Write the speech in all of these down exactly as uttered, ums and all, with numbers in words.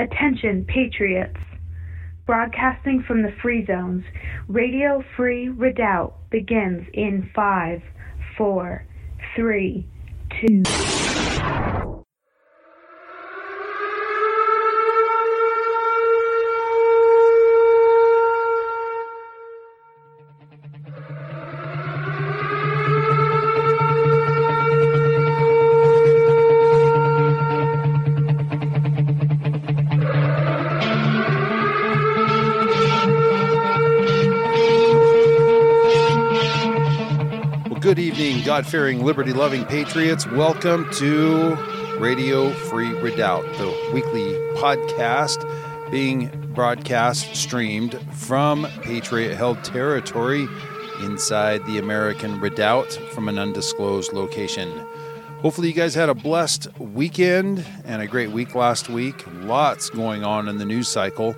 Attention, patriots. Broadcasting from the free zones, Radio Free Redoubt begins in five, four, three, two. Good evening, God-fearing, liberty-loving patriots. Welcome to Radio Free Redoubt, the weekly podcast being broadcast, streamed from Patriot-held territory inside the American Redoubt from an undisclosed location. Hopefully you guys had a blessed weekend and a great week last week. Lots going on in the news cycle.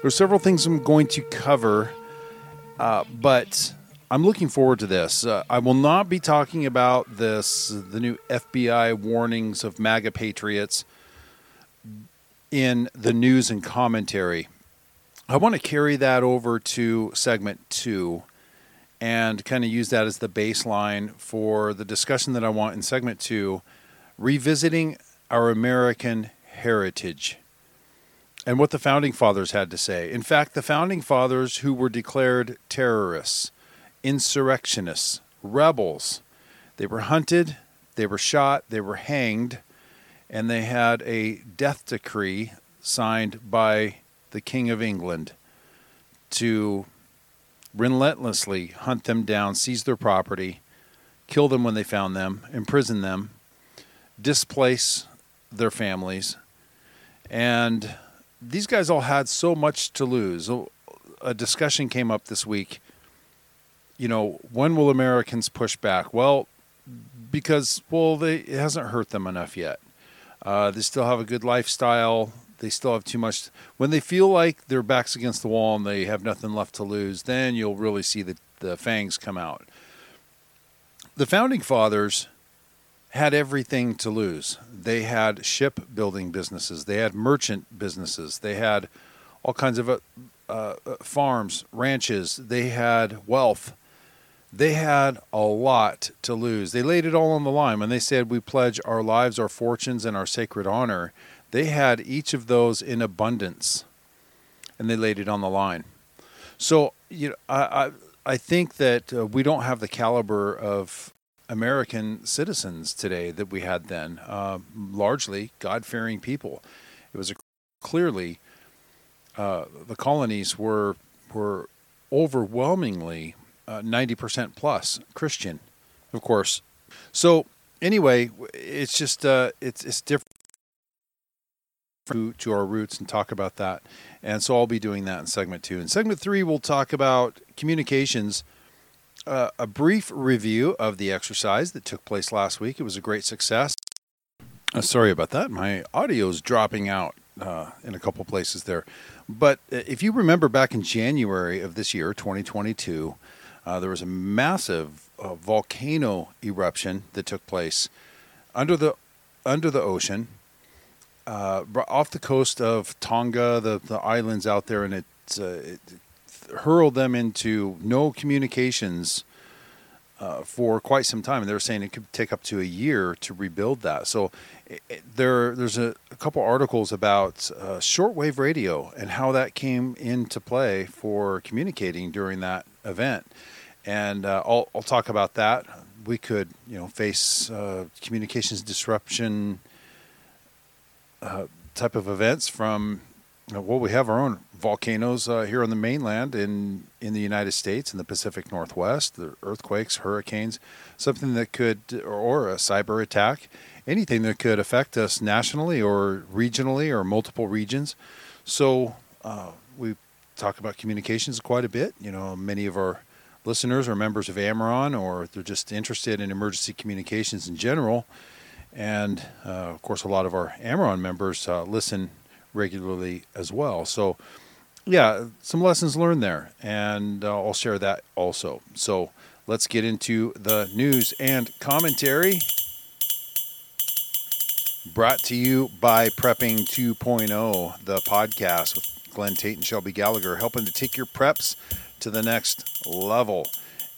There's several things I'm going to cover, uh, but... I'm looking forward to this. Uh, I will not be talking about this, the new F B I warnings of MAGA patriots in the news and commentary. I want to carry that over to segment two and kind of use that as the baseline for the discussion that I want in segment two, revisiting our American heritage and what the Founding Fathers had to say. In fact, the Founding Fathers who were declared terrorists, insurrectionists, rebels. They were hunted, they were shot, they were hanged, and they had a death decree signed by the King of England to relentlessly hunt them down, seize their property, kill them when they found them, imprison them, displace their families. And these guys all had so much to lose. A discussion came up this week. You know, when will Americans push back? Well, because, well, they, it hasn't hurt them enough yet. Uh, they still have a good lifestyle. They still have too much. When they feel like their back's against the wall and they have nothing left to lose, then you'll really see the, the fangs come out. The Founding Fathers had everything to lose. They had shipbuilding businesses. They had merchant businesses. They had all kinds of uh, farms, ranches. They had wealth. They had a lot to lose. They laid it all on the line. When they said, we pledge our lives, our fortunes, and our sacred honor, they had each of those in abundance, and they laid it on the line. So you know, I, I, I think that uh, we don't have the caliber of American citizens today that we had then, uh, largely God-fearing people. It was a, clearly uh, the colonies were, were overwhelmingly Uh, ninety percent plus Christian, of course. So anyway, it's just, uh, it's, it's different to, to our roots and talk about that. And so I'll be doing that in segment two. In segment three, we'll talk about communications, uh, a brief review of the exercise that took place last week. It was a great success. Uh, sorry about that. My audio's dropping out uh, in a couple places there. But if you remember back in January of this year, twenty twenty-two, Uh, there was a massive uh, volcano eruption that took place under the under the ocean, uh, off the coast of Tonga, the, the islands out there, and it, uh, it hurled them into no communications uh, for quite some time. And they were saying it could take up to a year to rebuild that. So it, it, there, there's a, a couple articles about uh, shortwave radio and how that came into play for communicating during that event. And uh, I'll, I'll talk about that. We could, you know, face uh, communications disruption uh, type of events from, you know, well, we have our own volcanoes uh, here on the mainland in, in the United States, in the Pacific Northwest, the earthquakes, hurricanes, something that could, or, or a cyber attack, anything that could affect us nationally or regionally or multiple regions. So uh, we talk about communications quite a bit. You know, many of our listeners are members of AmRRON, or they're just interested in emergency communications in general. And, uh, of course, a lot of our AmRRON members uh, listen regularly as well. So, yeah, some lessons learned there, and uh, I'll share that also. So let's get into the news and commentary. Brought to you by Prepping two point oh, the podcast with Glenn Tate and Shelby Gallagher, helping to take your preps to the next level.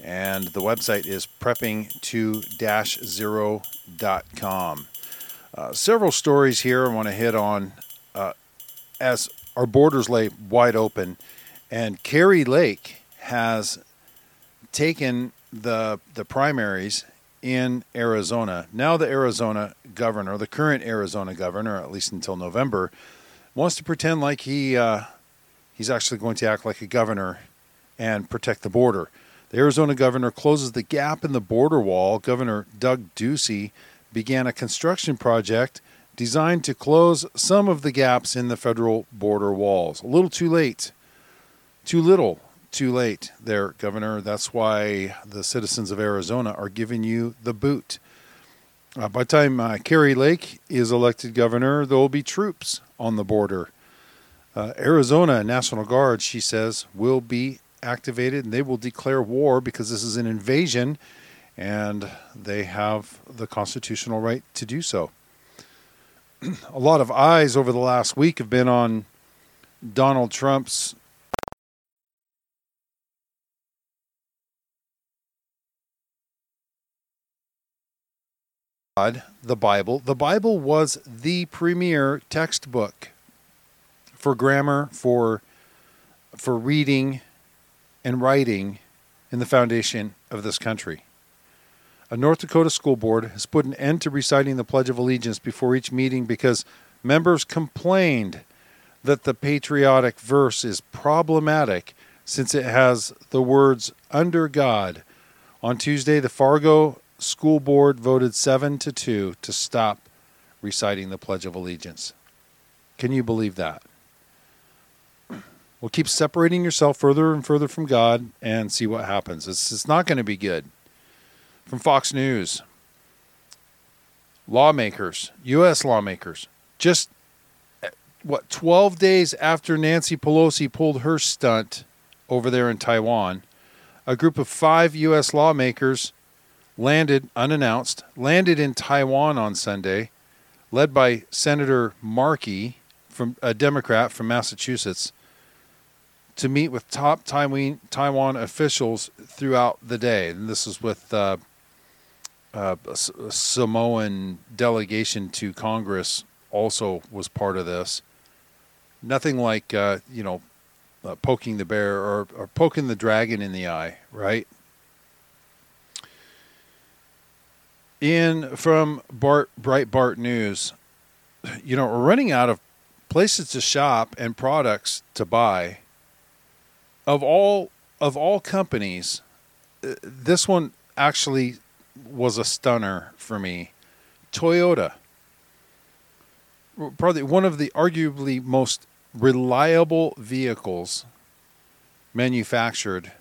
And the website is prepping two dash zero dot com. Uh, several stories here I want to hit on uh, as our borders lay wide open. And Kari Lake has taken the the primaries in Arizona. Now the Arizona governor, the current Arizona governor, at least until November, wants to pretend like he uh, he's actually going to act like a governor and protect the border. The Arizona governor closes the gap in the border wall. Governor Doug Ducey began a construction project designed to close some of the gaps in the federal border walls. A little too late. Too little, too late there, Governor. That's why the citizens of Arizona are giving you the boot. Uh, by the time uh, Kari Lake is elected governor, there will be troops on the border. Uh, Arizona National Guard, she says, will be activated, and they will declare war because this is an invasion and they have the constitutional right to do so. A lot of eyes over the last week have been on Donald Trump's God, the Bible. The Bible was the premier textbook for grammar, for for reading and writing in the foundation of this country. A North Dakota school board has put an end to reciting the Pledge of Allegiance before each meeting because members complained that the patriotic verse is problematic since it has the words "under God." On Tuesday, the Fargo school board voted seven to two to stop reciting the Pledge of Allegiance. Can you believe that? Well, keep separating yourself further and further from God and see what happens. It's, it's not going to be good. From Fox News, lawmakers, U S lawmakers, just, what, twelve days after Nancy Pelosi pulled her stunt over there in Taiwan, a group of five U S lawmakers landed, unannounced, landed in Taiwan on Sunday, led by Senator Markey, from a Democrat from Massachusetts, to meet with top Taiwan officials throughout the day. And this is with uh, uh, a Samoan delegation to Congress also was part of this. Nothing like, uh, you know, uh, poking the bear or, or poking the dragon in the eye, right? In from Bart, Breitbart News, you know, we're running out of places to shop and products to buy. Of all of all companies, this one actually was a stunner for me. Toyota, probably one of the arguably most reliable vehicles manufactured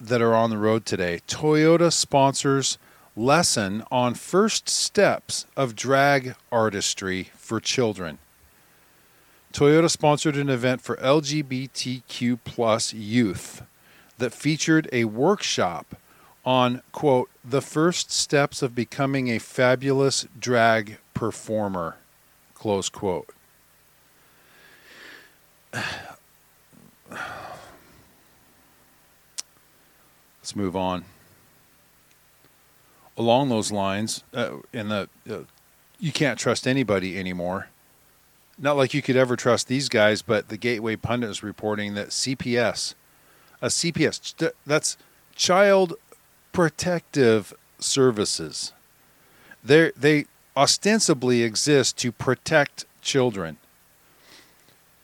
that are on the road today. Toyota sponsors lesson on first steps of drag artistry for children. Toyota sponsored an event for L G B T Q plus youth that featured a workshop on, quote, the first steps of becoming a fabulous drag performer, close quote. Let's move on. Along those lines, uh, in the uh, you can't trust anybody anymore. Not like you could ever trust these guys, but the Gateway Pundit is reporting that C P S, a C P S, that's Child Protective Services. They they ostensibly exist to protect children.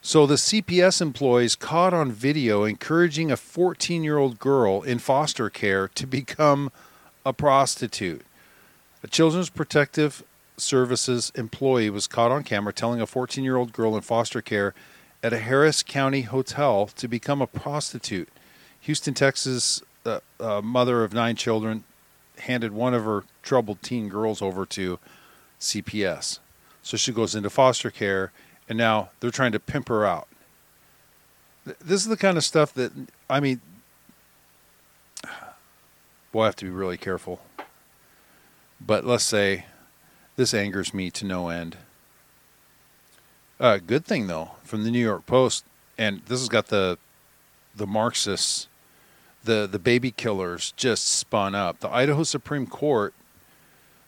So the C P S employees caught on video encouraging a fourteen-year-old girl in foster care to become a prostitute. A Children's Protective Services employee was caught on camera telling a fourteen-year-old girl in foster care at a Harris County hotel to become a prostitute. Houston, Texas, uh, uh, mother of nine children handed one of her troubled teen girls over to C P S. So she goes into foster care, and now they're trying to pimp her out. This is the kind of stuff that, I mean, we'll have to be really careful. But let's say This angers me to no end. Uh, good thing, though, from the New York Post, and this has got the the Marxists, the, the baby killers just spun up. The Idaho Supreme Court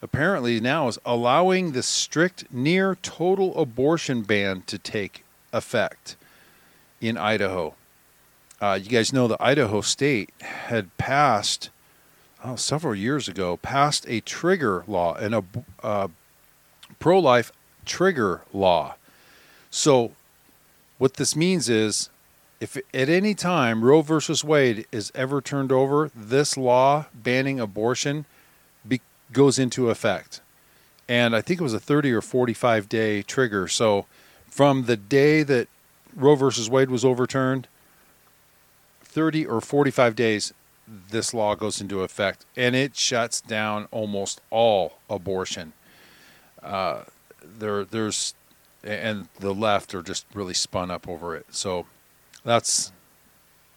apparently now is allowing the strict near total abortion ban to take effect in Idaho. Uh, you guys know the Idaho state had passed, oh, several years ago, passed a trigger law, an a uh, pro-life trigger law. So what this means is, if at any time Roe versus Wade is ever turned over, this law banning abortion be- goes into effect. And I think it was a thirty or forty-five day trigger. So from the day that Roe versus Wade was overturned, thirty or forty-five days, this law goes into effect, and it shuts down almost all abortion. Uh, there, there's, and the left are just really spun up over it. So that's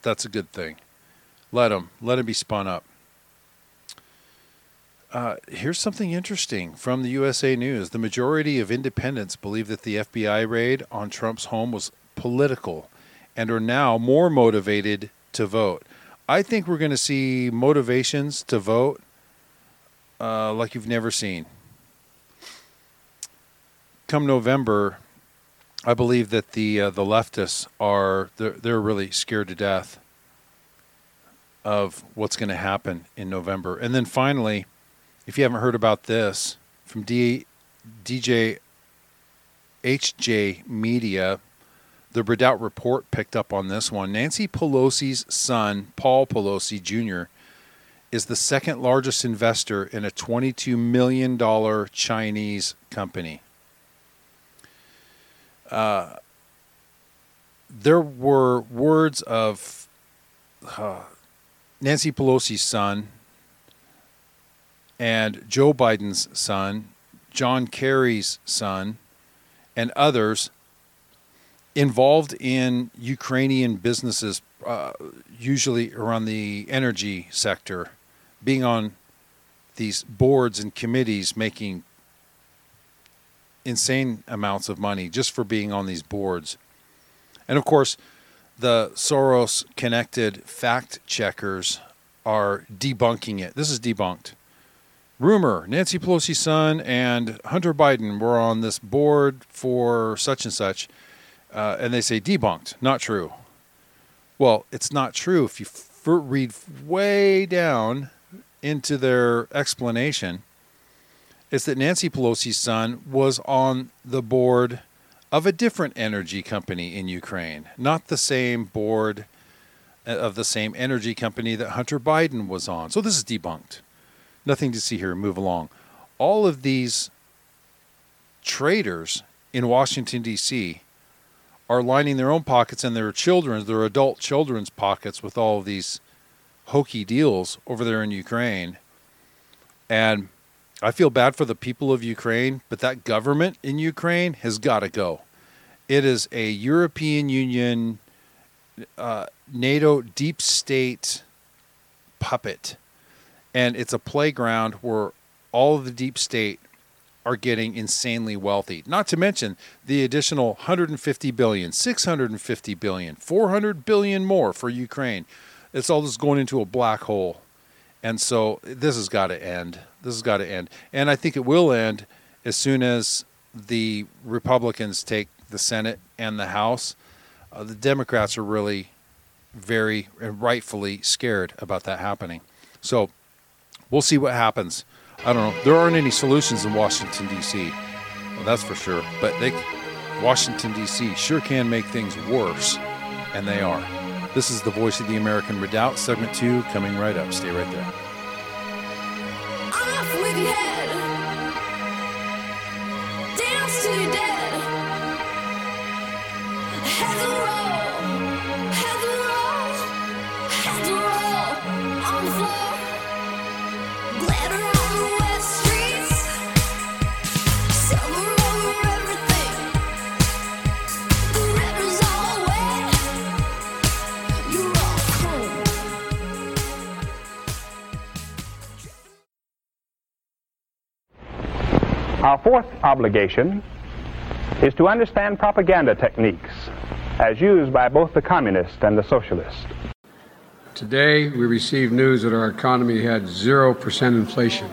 that's a good thing. Let them, let them be spun up. Uh, here's something interesting from the U S A News. The majority of independents believe that the F B I raid on Trump's home was political, and are now more motivated to vote. I think we're going to see motivations to vote uh, like you've never seen. Come November, I believe that the uh, the leftists are they're, they're really scared to death of what's going to happen in November. And then finally, if you haven't heard about this from D- DJ H J Media. The Redoubt Report picked up on this one. Nancy Pelosi's son, Paul Pelosi Junior, is the second largest investor in a twenty-two million dollars Chinese company. Uh, there were words of uh, Nancy Pelosi's son and Joe Biden's son, John Kerry's son, and others involved in Ukrainian businesses, uh, usually around the energy sector, being on these boards and committees, making insane amounts of money just for being on these boards. And of course, the Soros-connected fact checkers are debunking it. This is debunked. Rumor, Nancy Pelosi's son and Hunter Biden were on this board for such and such. Uh, and they say debunked, not true. Well, it's not true. If you f- read way down into their explanation, it's that Nancy Pelosi's son was on the board of a different energy company in Ukraine, not the same board of the same energy company that Hunter Biden was on. So this is debunked. Nothing to see here. Move along. All of these traders in Washington, D C, are lining their own pockets and their children's, their adult children's pockets with all of these hokey deals over there in Ukraine. And I feel bad for the people of Ukraine, but that government in Ukraine has got to go. It is a European Union, uh, NATO deep state puppet. And it's a playground where all of the deep state are getting insanely wealthy, not to mention the additional one hundred fifty billion dollars, six hundred fifty billion dollars, four hundred billion dollars more for Ukraine. It's all just going into a black hole. And so this has got to end. This has got to end. And I think it will end as soon as the Republicans take the Senate and the House. Uh, the Democrats are really very and rightfully scared about that happening. So we'll see what happens. I don't know. There aren't any solutions in Washington, D C. Well, that's for sure. But they, Washington, D C sure can make things worse, and they are. This is the Voice of the American Redoubt, Segment two, coming right up. Stay right there. Off with your head. Dance to your death. How Our fourth obligation is to understand propaganda techniques as used by both the communist and the socialist. Today, we received news that our economy had zero percent inflation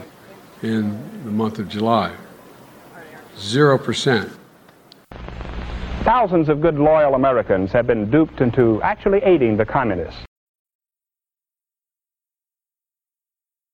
in the month of July. zero percent. Thousands of good, loyal Americans have been duped into actually aiding the communists.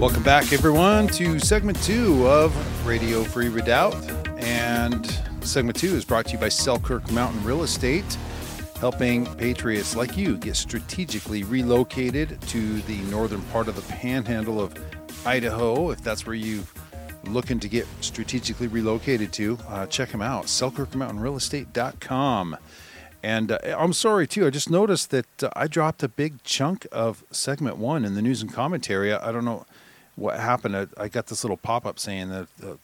Welcome back, everyone, to segment two of Radio Free Redoubt. And segment two is brought to you by Selkirk Mountain Real Estate, helping patriots like you get strategically relocated to the northern part of the panhandle of Idaho. If that's where you're looking to get strategically relocated to, uh, check them out, selkirk mountain real estate dot com. And uh, I'm sorry, too. I just noticed that uh, I dropped a big chunk of segment one in the news and commentary. I, I don't know what happened. I, I got this little pop-up saying that uh,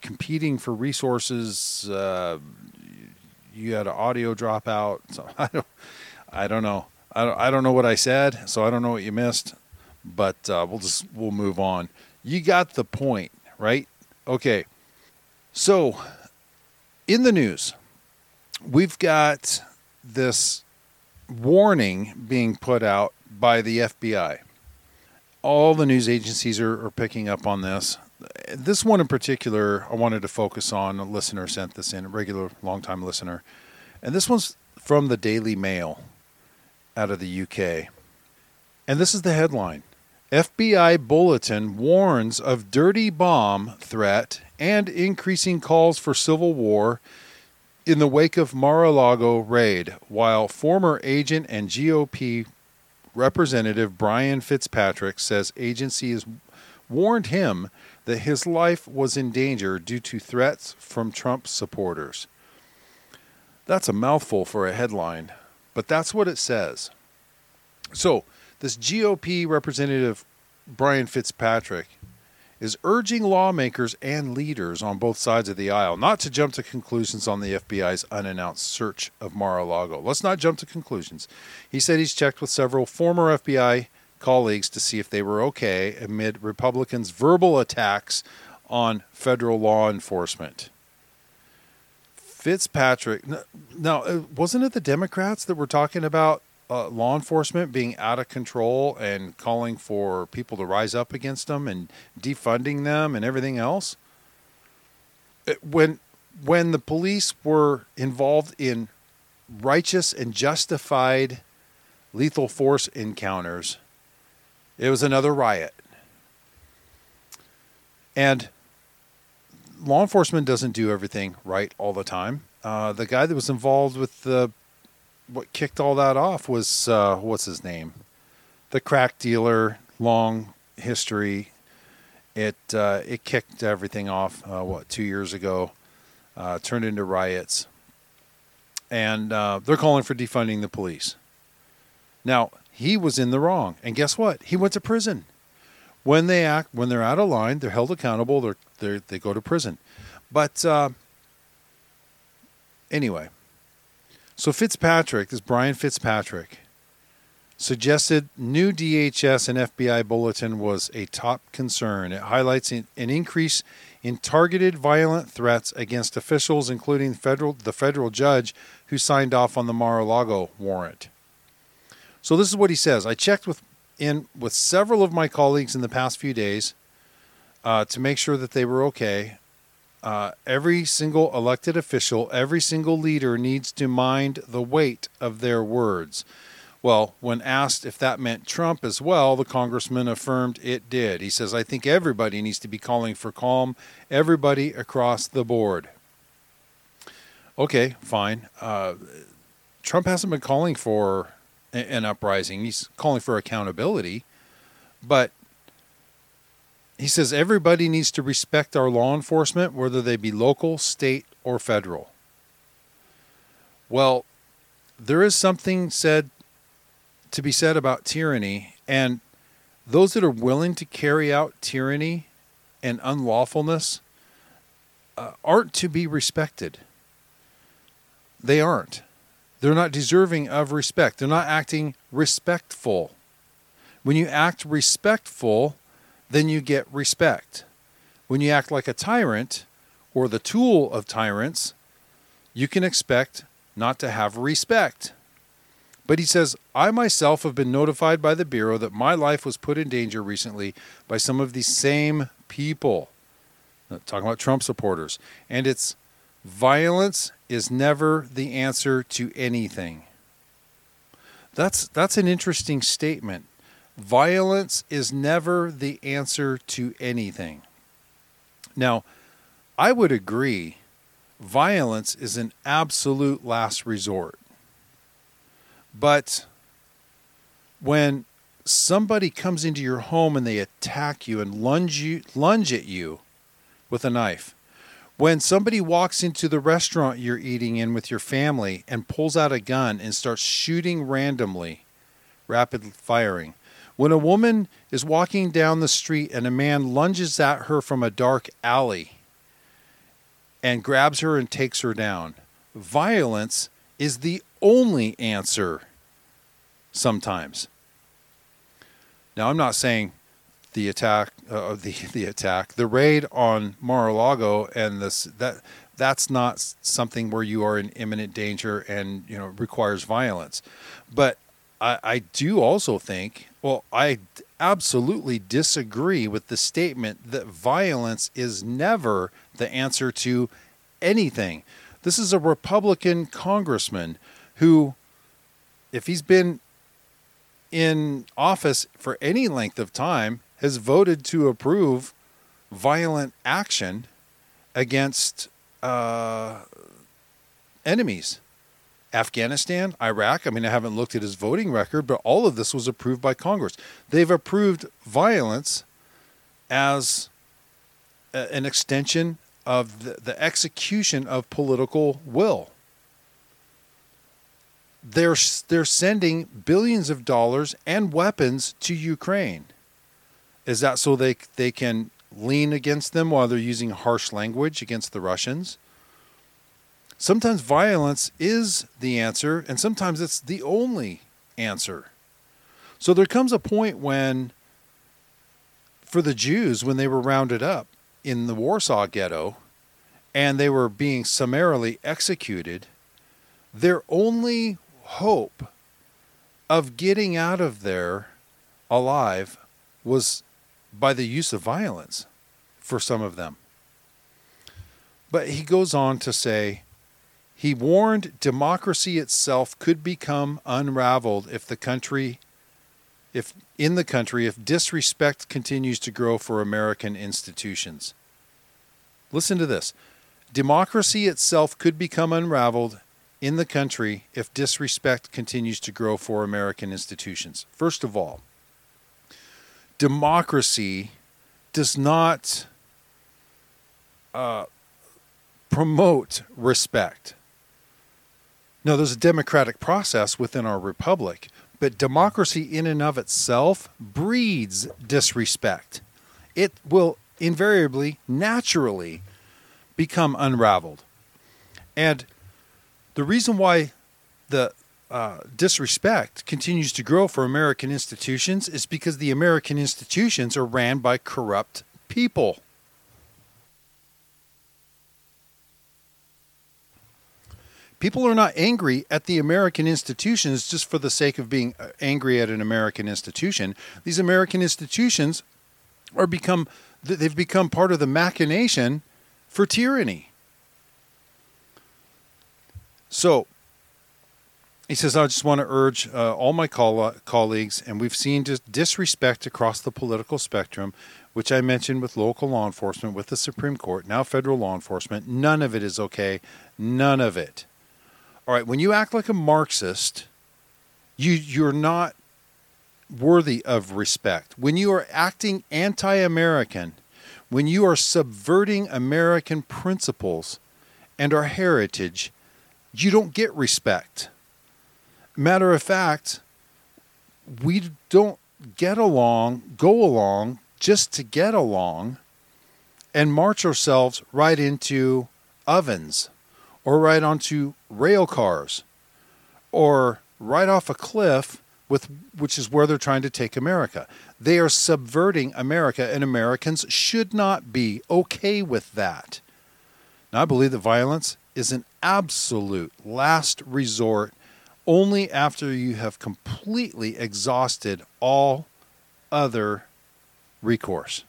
competing for resources, uh, you had an audio dropout. So I don't, I don't know. I don't, I don't know what I said, so I don't know what you missed. But uh, we'll just we'll move on. You got the point, right? Okay. So in the news, we've got this warning being put out by the F B I. All the news agencies are, are picking up on this. This one in particular, I wanted to focus on. A listener sent this in, a regular long-time listener. And this one's from the Daily Mail out of the U K. And this is the headline. F B I Bulletin warns of dirty bomb threat and increasing calls for civil war in the wake of Mar-a-Lago raid, while former agent and G O P Representative Brian Fitzpatrick says agency has warned him that his life was in danger due to threats from Trump supporters. That's a mouthful for a headline, but that's what it says. So this G O P Representative Brian Fitzpatrick is urging lawmakers and leaders on both sides of the aisle not to jump to conclusions on the F B I's unannounced search of Mar-a-Lago. Let's not jump to conclusions. He said he's checked with several former F B I colleagues to see if they were okay amid Republicans' verbal attacks on federal law enforcement. Fitzpatrick, now, wasn't it the Democrats that were talking about uh, law enforcement being out of control and calling for people to rise up against them and defunding them and everything else? When, when the police were involved in righteous and justified lethal force encounters, it was another riot. And law enforcement doesn't do everything right all the time. Uh, the guy that was involved with the what kicked all that off was, uh, what's his name? The crack dealer, long history. It uh, it kicked everything off, uh, what, two years ago, uh, turned into riots. And uh, they're calling for defunding the police. Now, he was in the wrong. And guess what? He went to prison. When they act, when they're out of line, they're held accountable, they're, they're, they go to prison. But uh, anyway, so Fitzpatrick, this Brian Fitzpatrick, suggested new D H S and F B I bulletin was a top concern. It highlights an increase in targeted violent threats against officials, including federal the federal judge who signed off on the Mar-a-Lago warrant. So this is what he says. I checked with in with several of my colleagues in the past few days uh, to make sure that they were okay. Uh, every single elected official, every single leader needs to mind the weight of their words. Well, when asked if that meant Trump as well, the congressman affirmed it did. He says, I think everybody needs to be calling for calm, everybody across the board. okay, fine. Uh, Trump hasn't been calling for an uprising. He's calling for accountability. But he says everybody needs to respect our law enforcement, whether they be local, state, or federal. Well, there is something said to be said about tyranny, and those that are willing to carry out tyranny and unlawfulness uh, aren't to be respected. They aren't. They're not deserving of respect. They're not acting respectful. When you act respectful, then you get respect. When you act like a tyrant or the tool of tyrants, you can expect not to have respect. But he says, I myself have been notified by the Bureau that my life was put in danger recently by some of these same people. I'm talking about Trump supporters. And it's violence is never the answer to anything. That's that's an interesting statement. Violence is never the answer to anything. Now, I would agree, violence is an absolute last resort. But when somebody comes into your home and they attack you and lunge you, lunge at you with a knife, when somebody walks into the restaurant you're eating in with your family and pulls out a gun and starts shooting randomly, rapid firing, when a woman is walking down the street and a man lunges at her from a dark alley and grabs her and takes her down, violence is the only answer sometimes. Now, I'm not saying the attack, uh, the the attack, the raid on Mar-a-Lago, and this that that's not something where you are in imminent danger and, you know, requires violence. But I, I do also think, well, I absolutely disagree with the statement that violence is never the answer to anything. This is a Republican congressman who, if he's been in office for any length of time, has voted to approve violent action against uh, enemies. Afghanistan, Iraq, I mean, I haven't looked at his voting record, but all of this was approved by Congress. They've approved violence as a, an extension of the, the execution of political will. They're, they're sending billions of dollars and weapons to Ukraine. Is that so they, they can lean against them while they're using harsh language against the Russians? Sometimes violence is the answer, and sometimes it's the only answer. So there comes a point when, for the Jews, when they were rounded up in the Warsaw Ghetto and they were being summarily executed, their only hope of getting out of there alive was by the use of violence for some of them. But he goes on to say, he warned democracy itself could become unraveled if the country, if in the country, if disrespect continues to grow for American institutions. Listen to this. Democracy itself could become unraveled in the country if disrespect continues to grow for American institutions. First of all, democracy does not uh, promote respect. Now, there's a democratic process within our republic, but democracy in and of itself breeds disrespect. It will invariably, naturally become unraveled. And the reason why the uh, disrespect continues to grow for American institutions is because the American institutions are ran by corrupt people. People are not angry at the American institutions just for the sake of being angry at an American institution. These American institutions are become, they've become part of the machination for tyranny. So He says, I just want to urge uh, all my call- uh, colleagues, and we've seen just disrespect across the political spectrum, which I mentioned with local law enforcement, with the Supreme Court, now federal law enforcement. None of it is okay. None of it. All right, when you act like a Marxist, you, you're not worthy of respect. When you are acting anti-American, when you are subverting American principles and our heritage, you don't get respect. Matter of fact, we don't get along, go along just to get along and march ourselves right into ovens or right onto rail cars or right off a cliff, with which is where they're trying to take America. They are subverting America, and Americans should not be okay with that. Now, I believe that violence is an absolute last resort, only after you have completely exhausted all other recourse.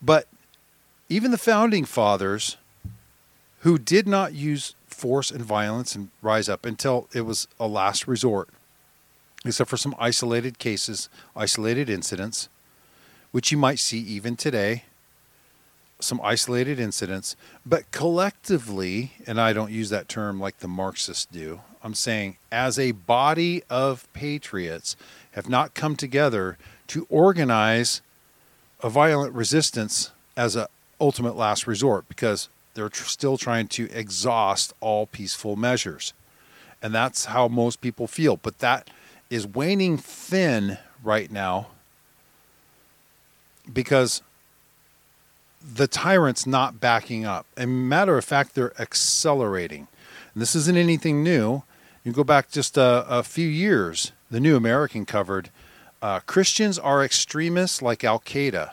But even the founding fathers, who did not use force and violence and rise up until it was a last resort, except for some isolated cases, isolated incidents, which you might see even today, some isolated incidents, but collectively, and I don't use that term like the Marxists do, I'm saying as a body of patriots have not come together to organize a violent resistance as an ultimate last resort, because they're tr- still trying to exhaust all peaceful measures. And that's how most people feel. But that is waning thin right now, because the tyrant's not backing up. And matter of fact, they're accelerating. And this isn't anything new. You go back just a, a few years, the New American covered, uh, Christians are extremists like Al-Qaeda.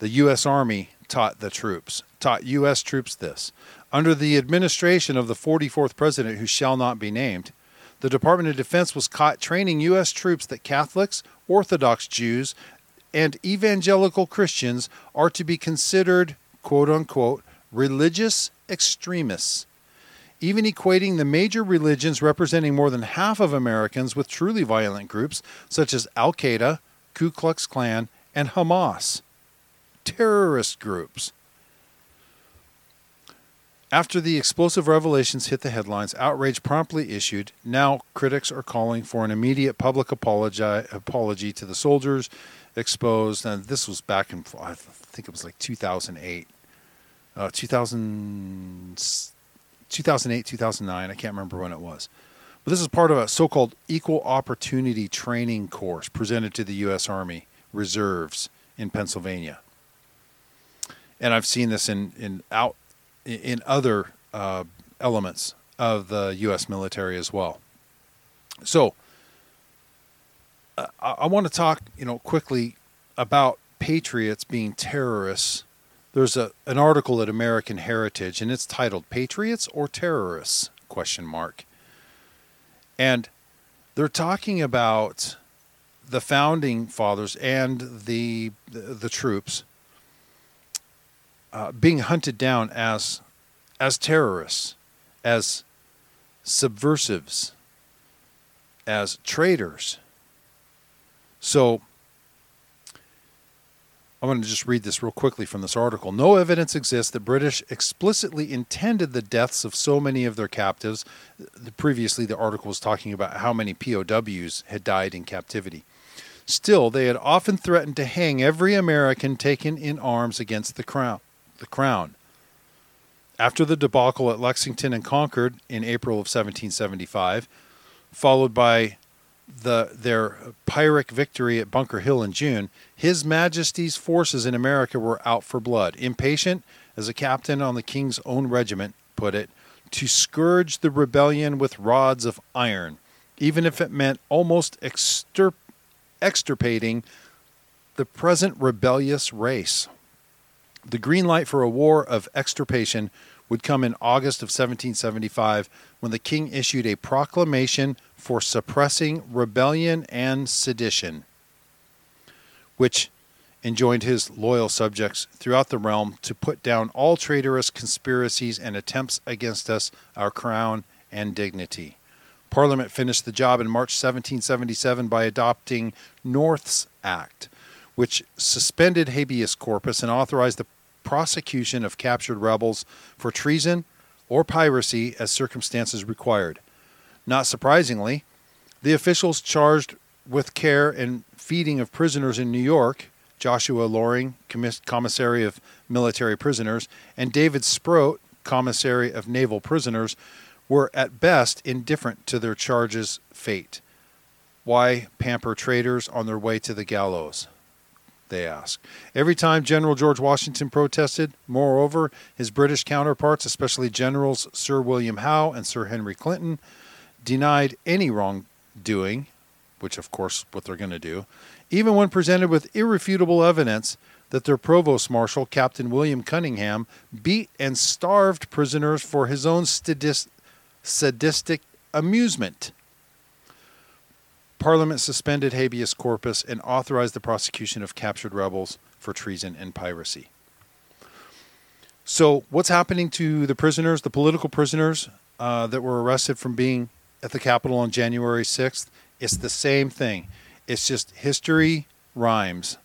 The U S. Army taught the troops, taught U S troops this. Under the administration of the forty-fourth president, who shall not be named, the Department of Defense was caught training U S troops that Catholics, Orthodox Jews, and evangelical Christians are to be considered, quote-unquote, religious extremists, even equating the major religions representing more than half of Americans with truly violent groups such as Al-Qaeda, Ku Klux Klan, and Hamas, terrorist groups. After the explosive revelations hit the headlines, outrage promptly issued. Now critics are calling for an immediate public apology, apology to the soldiers exposed. And this was back in, I think it was like two thousand eight, uh, two thousand, two thousand eight, two thousand nine. I can't remember when it was. But this is part of a so-called equal opportunity training course presented to the U S. Army Reserves in Pennsylvania. And I've seen this in, in out, in other uh, elements of the U S military as well. So uh, I, I want to talk, you know, quickly about patriots being terrorists. There's a an article at American Heritage, and it's titled "Patriots or Terrorists?" question mark. And they're talking about the founding fathers and the the, the troops Uh, being hunted down as as terrorists, as subversives, as traitors. So I want to just read this real quickly from this article. No evidence exists that British explicitly intended the deaths of so many of their captives. Previously, the article was talking about how many P O Ws had died in captivity. Still, they had often threatened to hang every American taken in arms against the crown. The crown. After the debacle at Lexington and Concord in April of seventeen seventy-five, followed by the their Pyrrhic victory at Bunker Hill in June, His Majesty's forces in America were out for blood, impatient, as a captain on the King's own regiment put it, to scourge the rebellion with rods of iron, even if it meant almost extirp- extirpating the present rebellious race. The green light for a war of extirpation would come in August of seventeen seventy-five, when the king issued a proclamation for suppressing rebellion and sedition, which enjoined his loyal subjects throughout the realm to put down all traitorous conspiracies and attempts against us, our crown, and dignity. Parliament finished the job in March seventeen seventy-seven by adopting North's Act, which suspended habeas corpus and authorized the prosecution of captured rebels for treason or piracy as circumstances required. Not surprisingly, the officials charged with care and feeding of prisoners in New York, Joshua Loring, commissary of military prisoners, and David Sproat, commissary of naval prisoners, were at best indifferent to their charges' fate. Why pamper traitors on their way to the gallows? They ask. Every time General George Washington protested, moreover, his British counterparts, especially Generals Sir William Howe and Sir Henry Clinton, denied any wrongdoing, which of course what they're going to do, even when presented with irrefutable evidence that their provost marshal, Captain William Cunningham, beat and starved prisoners for his own stadis- sadistic amusement. Parliament suspended habeas corpus and authorized the prosecution of captured rebels for treason and piracy. So what's happening to the prisoners, the political prisoners uh, that were arrested from being at the Capitol on January sixth? It's the same thing. It's just history rhymes.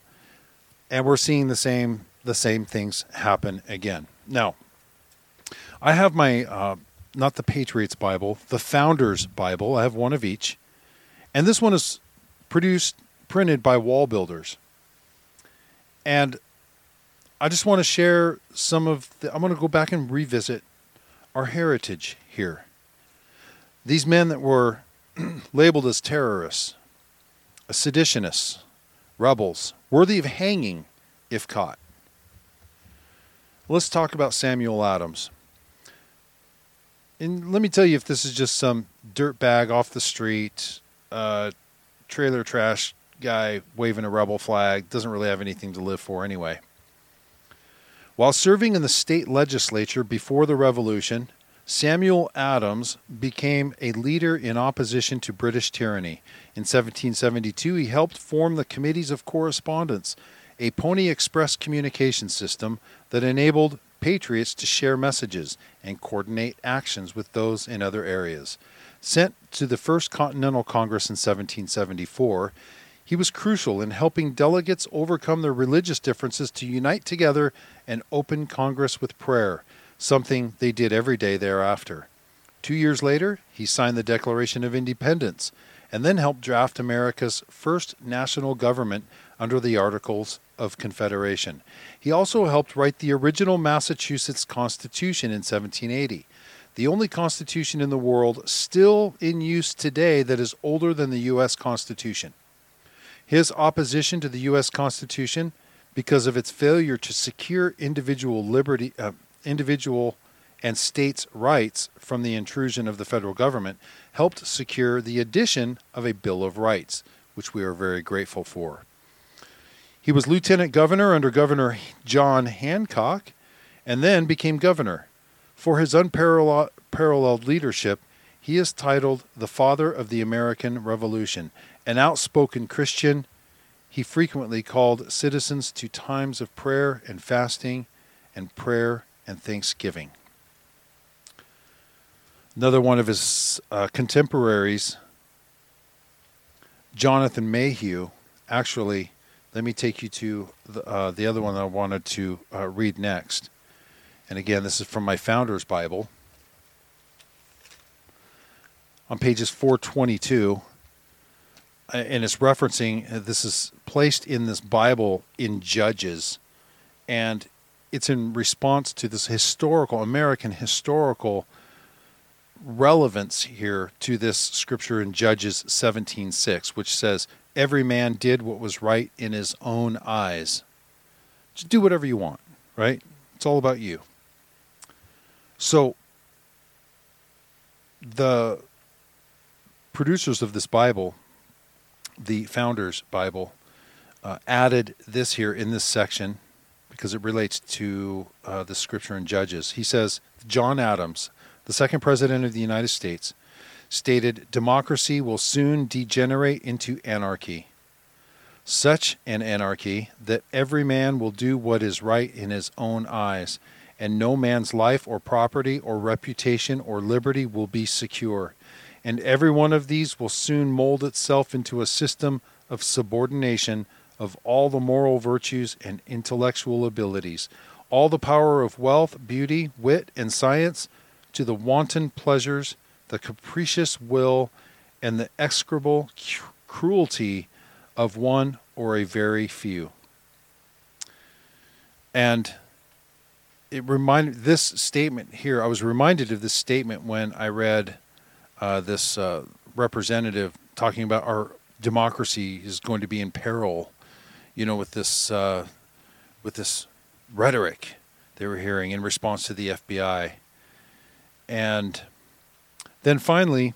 And we're seeing the same the same things happen again. Now, I have my, uh, not the Patriots Bible, the Founders Bible. I have one of each. And this one is produced, printed by Wall Builders. And I just want to share some of the, I'm going to go back and revisit our heritage here. These men that were labeled as terrorists, seditionists, rebels, worthy of hanging if caught. Let's talk about Samuel Adams. And let me tell you if this is just some dirtbag off the street, Uh, trailer trash guy waving a rebel flag, doesn't really have anything to live for anyway. While serving in the state legislature before the Revolution, Samuel Adams became a leader in opposition to British tyranny. In seventeen seventy-two, he helped form the Committees of Correspondence, a Pony Express communication system that enabled patriots to share messages and coordinate actions with those in other areas. Sent to the First Continental Congress in seventeen seventy-four, he was crucial in helping delegates overcome their religious differences to unite together and open Congress with prayer, something they did every day thereafter. Two years later, he signed the Declaration of Independence and then helped draft America's first national government under the Articles of Confederation. He also helped write the original Massachusetts Constitution in seventeen eighty. The only constitution in the world still in use today that is older than the U S Constitution. His opposition to the U S Constitution, because of its failure to secure individual liberty, uh, individual and states' rights from the intrusion of the federal government, helped secure the addition of a Bill of Rights, which we are very grateful for. He was lieutenant governor under Governor John Hancock, and then became governor. For his unparalleled leadership, he is titled the Father of the American Revolution. An outspoken Christian, he frequently called citizens to times of prayer and fasting and prayer and thanksgiving. Another one of his uh, contemporaries, Jonathan Mayhew, actually, let me take you to the, uh, the other one that I wanted to uh, read next. And again, this is from my Founders Bible. On pages four twenty-two, and it's referencing, this is placed in this Bible in Judges, and it's in response to this historical, American historical relevance here to this scripture in Judges seventeen six, which says, every man did what was right in his own eyes. Just do whatever you want, right? It's all about you. So the producers of this Bible, the Founders Bible, uh, added this here in this section because it relates to uh, the scripture in Judges. He says, John Adams, the second president of the United States, stated, democracy will soon degenerate into anarchy. Such an anarchy that every man will do what is right in his own eyes, and no man's life or property or reputation or liberty will be secure. And every one of these will soon mold itself into a system of subordination of all the moral virtues and intellectual abilities, all the power of wealth, beauty, wit, and science, to the wanton pleasures, the capricious will, and the execrable cu- cruelty of one or a very few. And it reminded this statement here. I was reminded of this statement when I read uh, this uh, representative talking about our democracy is going to be in peril, you know, with this uh, with this rhetoric they were hearing in response to the F B I. And then finally,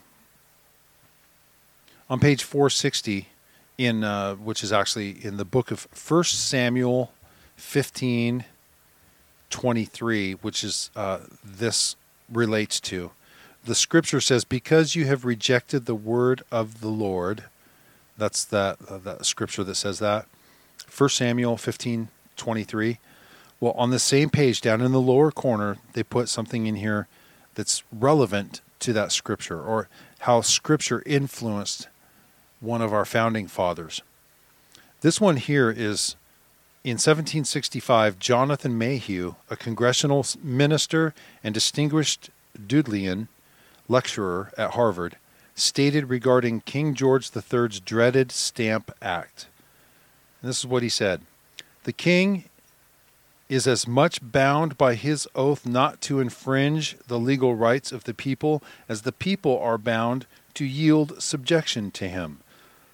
on page four sixty, in uh, which is actually in the book of First Samuel fifteen twenty-three, which is uh, this relates to, the scripture says, "Because you have rejected the word of the Lord," that's that uh, that scripture that says that, First Samuel fifteen twenty-three. Well, on the same page, down in the lower corner, they put something in here that's relevant to that scripture, or how scripture influenced one of our founding fathers. This one here is, in seventeen sixty-five, Jonathan Mayhew, a congressional minister and distinguished Dudleyan lecturer at Harvard, stated regarding King George the Third's dreaded Stamp Act. And this is what he said: "The king is as much bound by his oath not to infringe the legal rights of the people as the people are bound to yield subjection to him.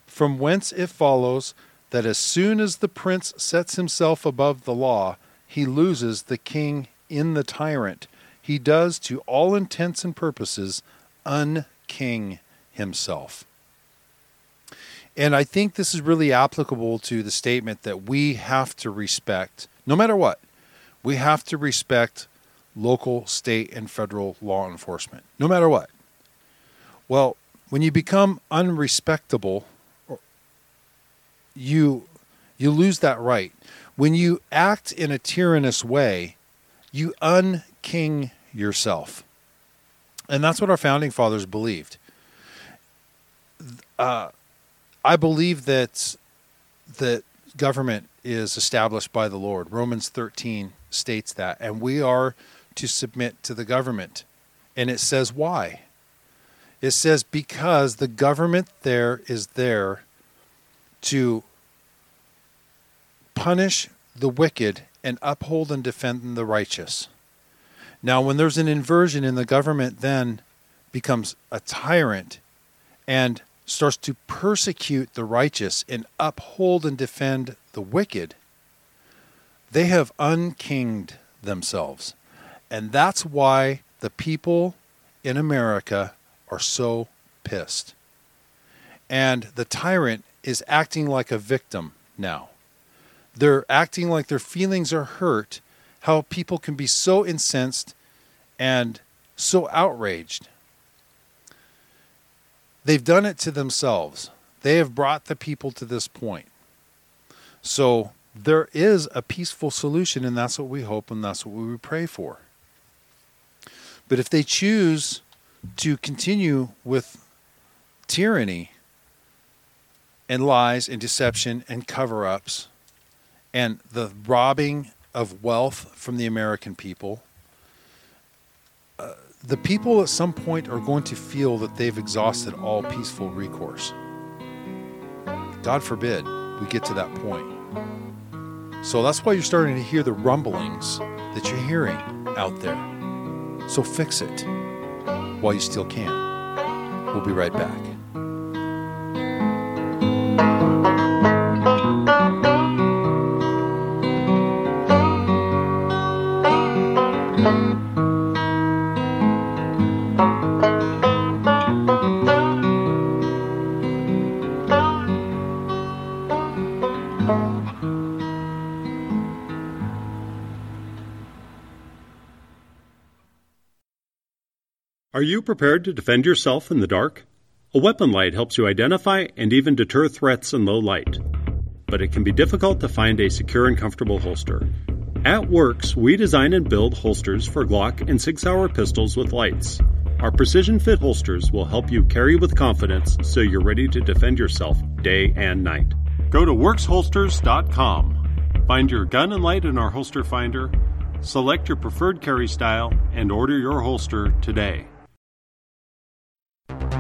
From whence it follows that as soon as the prince sets himself above the law, he loses the king in the tyrant. He does, to all intents and purposes, unking himself." And I think this is really applicable to the statement that we have to respect, no matter what, we have to respect local, state, and federal law enforcement, no matter what. Well, when you become unrespectable, you you lose that right. When you act in a tyrannous way, you unking yourself. And that's what our founding fathers believed. Uh, I believe that that government is established by the Lord. Romans thirteen states that, and we are to submit to the government. And it says why? It says because the government there is there to punish the wicked and uphold and defend the righteous. Now, when there's an inversion in the government, then becomes a tyrant and starts to persecute the righteous and uphold and defend the wicked, they have unkinged themselves. And that's why the people in America are so pissed. And the tyrant is acting like a victim now. They're acting like their feelings are hurt, how people can be so incensed and so outraged. They've done it to themselves. They have brought the people to this point. So there is a peaceful solution, and that's what we hope, and that's what we pray for. But if they choose to continue with tyranny and lies and deception and cover-ups and the robbing of wealth from the American people, uh, the people at some point are going to feel that they've exhausted all peaceful recourse. God forbid we get to that point. So that's why you're starting to hear the rumblings that you're hearing out there. So fix it while you still can. We'll be right back. Are you prepared to defend yourself in the dark? A weapon light helps you identify and even deter threats in low light. But it can be difficult to find a secure and comfortable holster. At Works, we design and build holsters for Glock and six hour pistols with lights. Our precision fit holsters will help you carry with confidence so you're ready to defend yourself day and night. Go to works holsters dot com. Find your gun and light in our holster finder, select your preferred carry style, and order your holster today.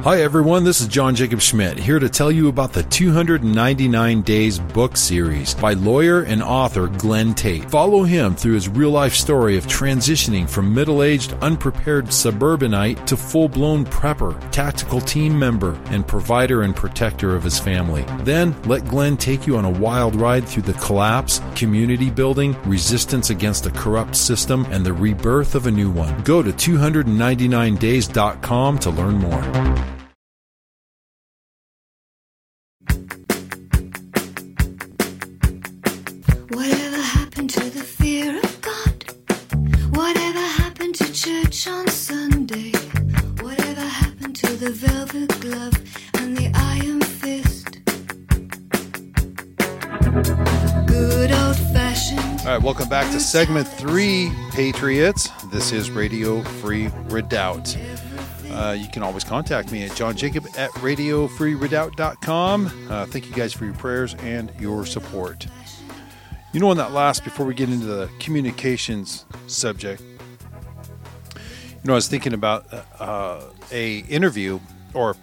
Hi everyone, this is John Jacob Schmidt, here to tell you about the two hundred ninety-nine Days book series by lawyer and author Glenn Tate. Follow him through his real-life story of transitioning from middle-aged, unprepared suburbanite to full-blown prepper, tactical team member, and provider and protector of his family. Then, let Glenn take you on a wild ride through the collapse, community building, resistance against a corrupt system, and the rebirth of a new one. Go to two hundred ninety-nine days dot com to learn more. Welcome back to segment three, Patriots. This is Radio Free Redoubt. Uh, you can always contact me at johnjacob at radio free redoubt dot com. Uh, thank you guys for your prayers and your support. You know, on that last, before we get into the communications subject, you know, I was thinking about uh, a interview, or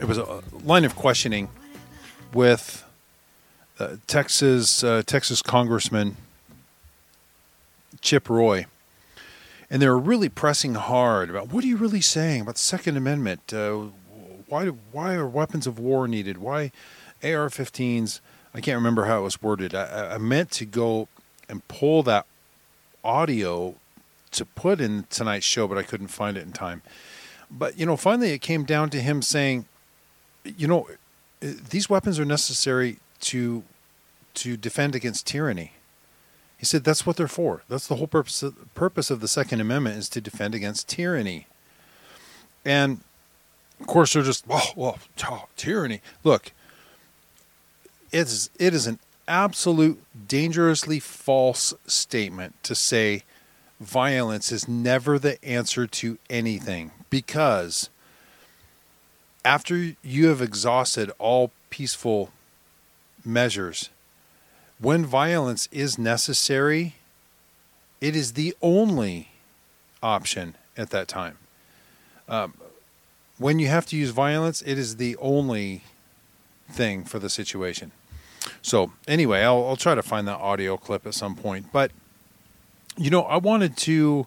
it was a line of questioning with uh, Texas uh, Texas Congressman Chip Roy, and they were really pressing hard about, what are you really saying about the Second Amendment? Uh, why do, why are weapons of war needed? Why A R fifteens? I can't remember how it was worded. I, I meant to go and pull that audio to put in tonight's show, but I couldn't find it in time. But, you know, finally it came down to him saying, you know, these weapons are necessary to to defend against tyranny. He said that's what they're for. That's the whole purpose of, purpose of the Second Amendment, is to defend against tyranny. And, of course, they're just, oh, oh, oh tyranny. Look, it is, it is an absolute dangerously false statement to say violence is never the answer to anything, because after you have exhausted all peaceful measures, when violence is necessary, it is the only option at that time. Um, when you have to use violence, it is the only thing for the situation. So anyway, I'll, I'll try to find that audio clip at some point. But, you know, I wanted to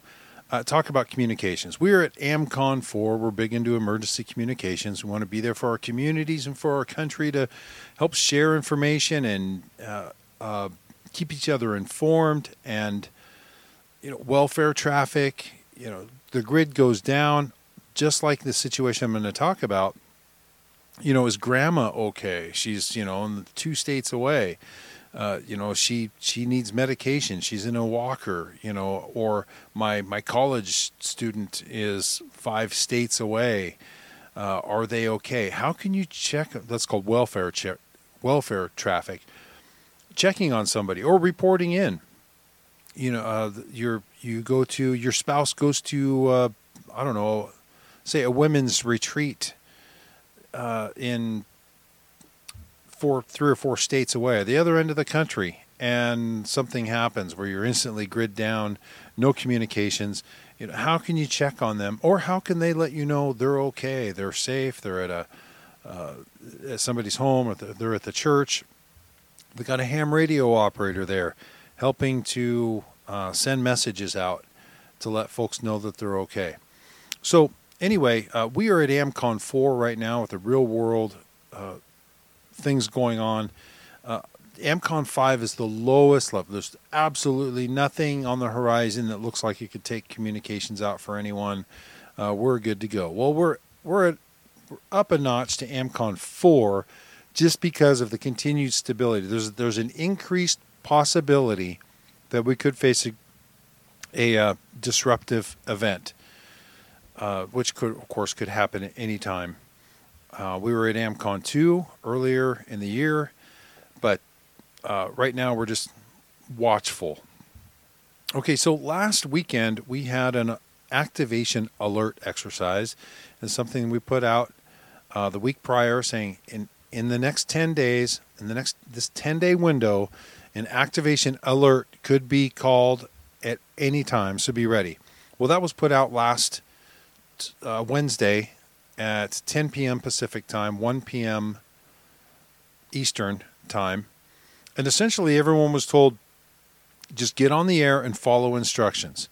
uh, talk about communications. We're at AMCON four. We're big into emergency communications. We want to be there for our communities and for our country to help share information and uh Uh, keep each other informed, and, you know, welfare traffic, you know, the grid goes down, just like the situation I'm going to talk about. You know, is grandma okay? She's, you know, in two states away. Uh, you know, she, she needs medication. She's in a walker, you know, or my, my college student is five states away. Uh, are they okay? How can you check? That's called welfare, che- welfare traffic. Checking on somebody or reporting in, you know, uh, your, you go to, your spouse goes to, uh, I don't know, say a women's retreat, uh, in four, three or four states away, the other end of the country. And something happens where you're instantly grid down, no communications. You know, how can you check on them, or how can they let you know they're okay? They're safe. They're at a, uh, at somebody's home, or they're at the church. They got a ham radio operator there helping to uh, send messages out to let folks know that they're okay. So anyway, uh, we are at AMCON four right now with the real world uh, things going on. Uh, AMCON five is the lowest level. There's absolutely nothing on the horizon that looks like it could take communications out for anyone. Uh, we're good to go. Well, we're, we're, at, we're up a notch to AMCON four. Just because of the continued stability, there's there's an increased possibility that we could face a, a uh, disruptive event, uh, which could, of course, could happen at any time. Uh, we were at AMCON two earlier in the year, but uh, right now we're just watchful. Okay, so last weekend we had an activation alert exercise, and something we put out uh, the week prior saying in in the next ten days, in the next this ten-day window, an activation alert could be called at any time, so be ready. Well, that was put out last uh, Wednesday at ten p.m. Pacific time, one p.m. Eastern time. And essentially everyone was told, just get on the air and follow instructions.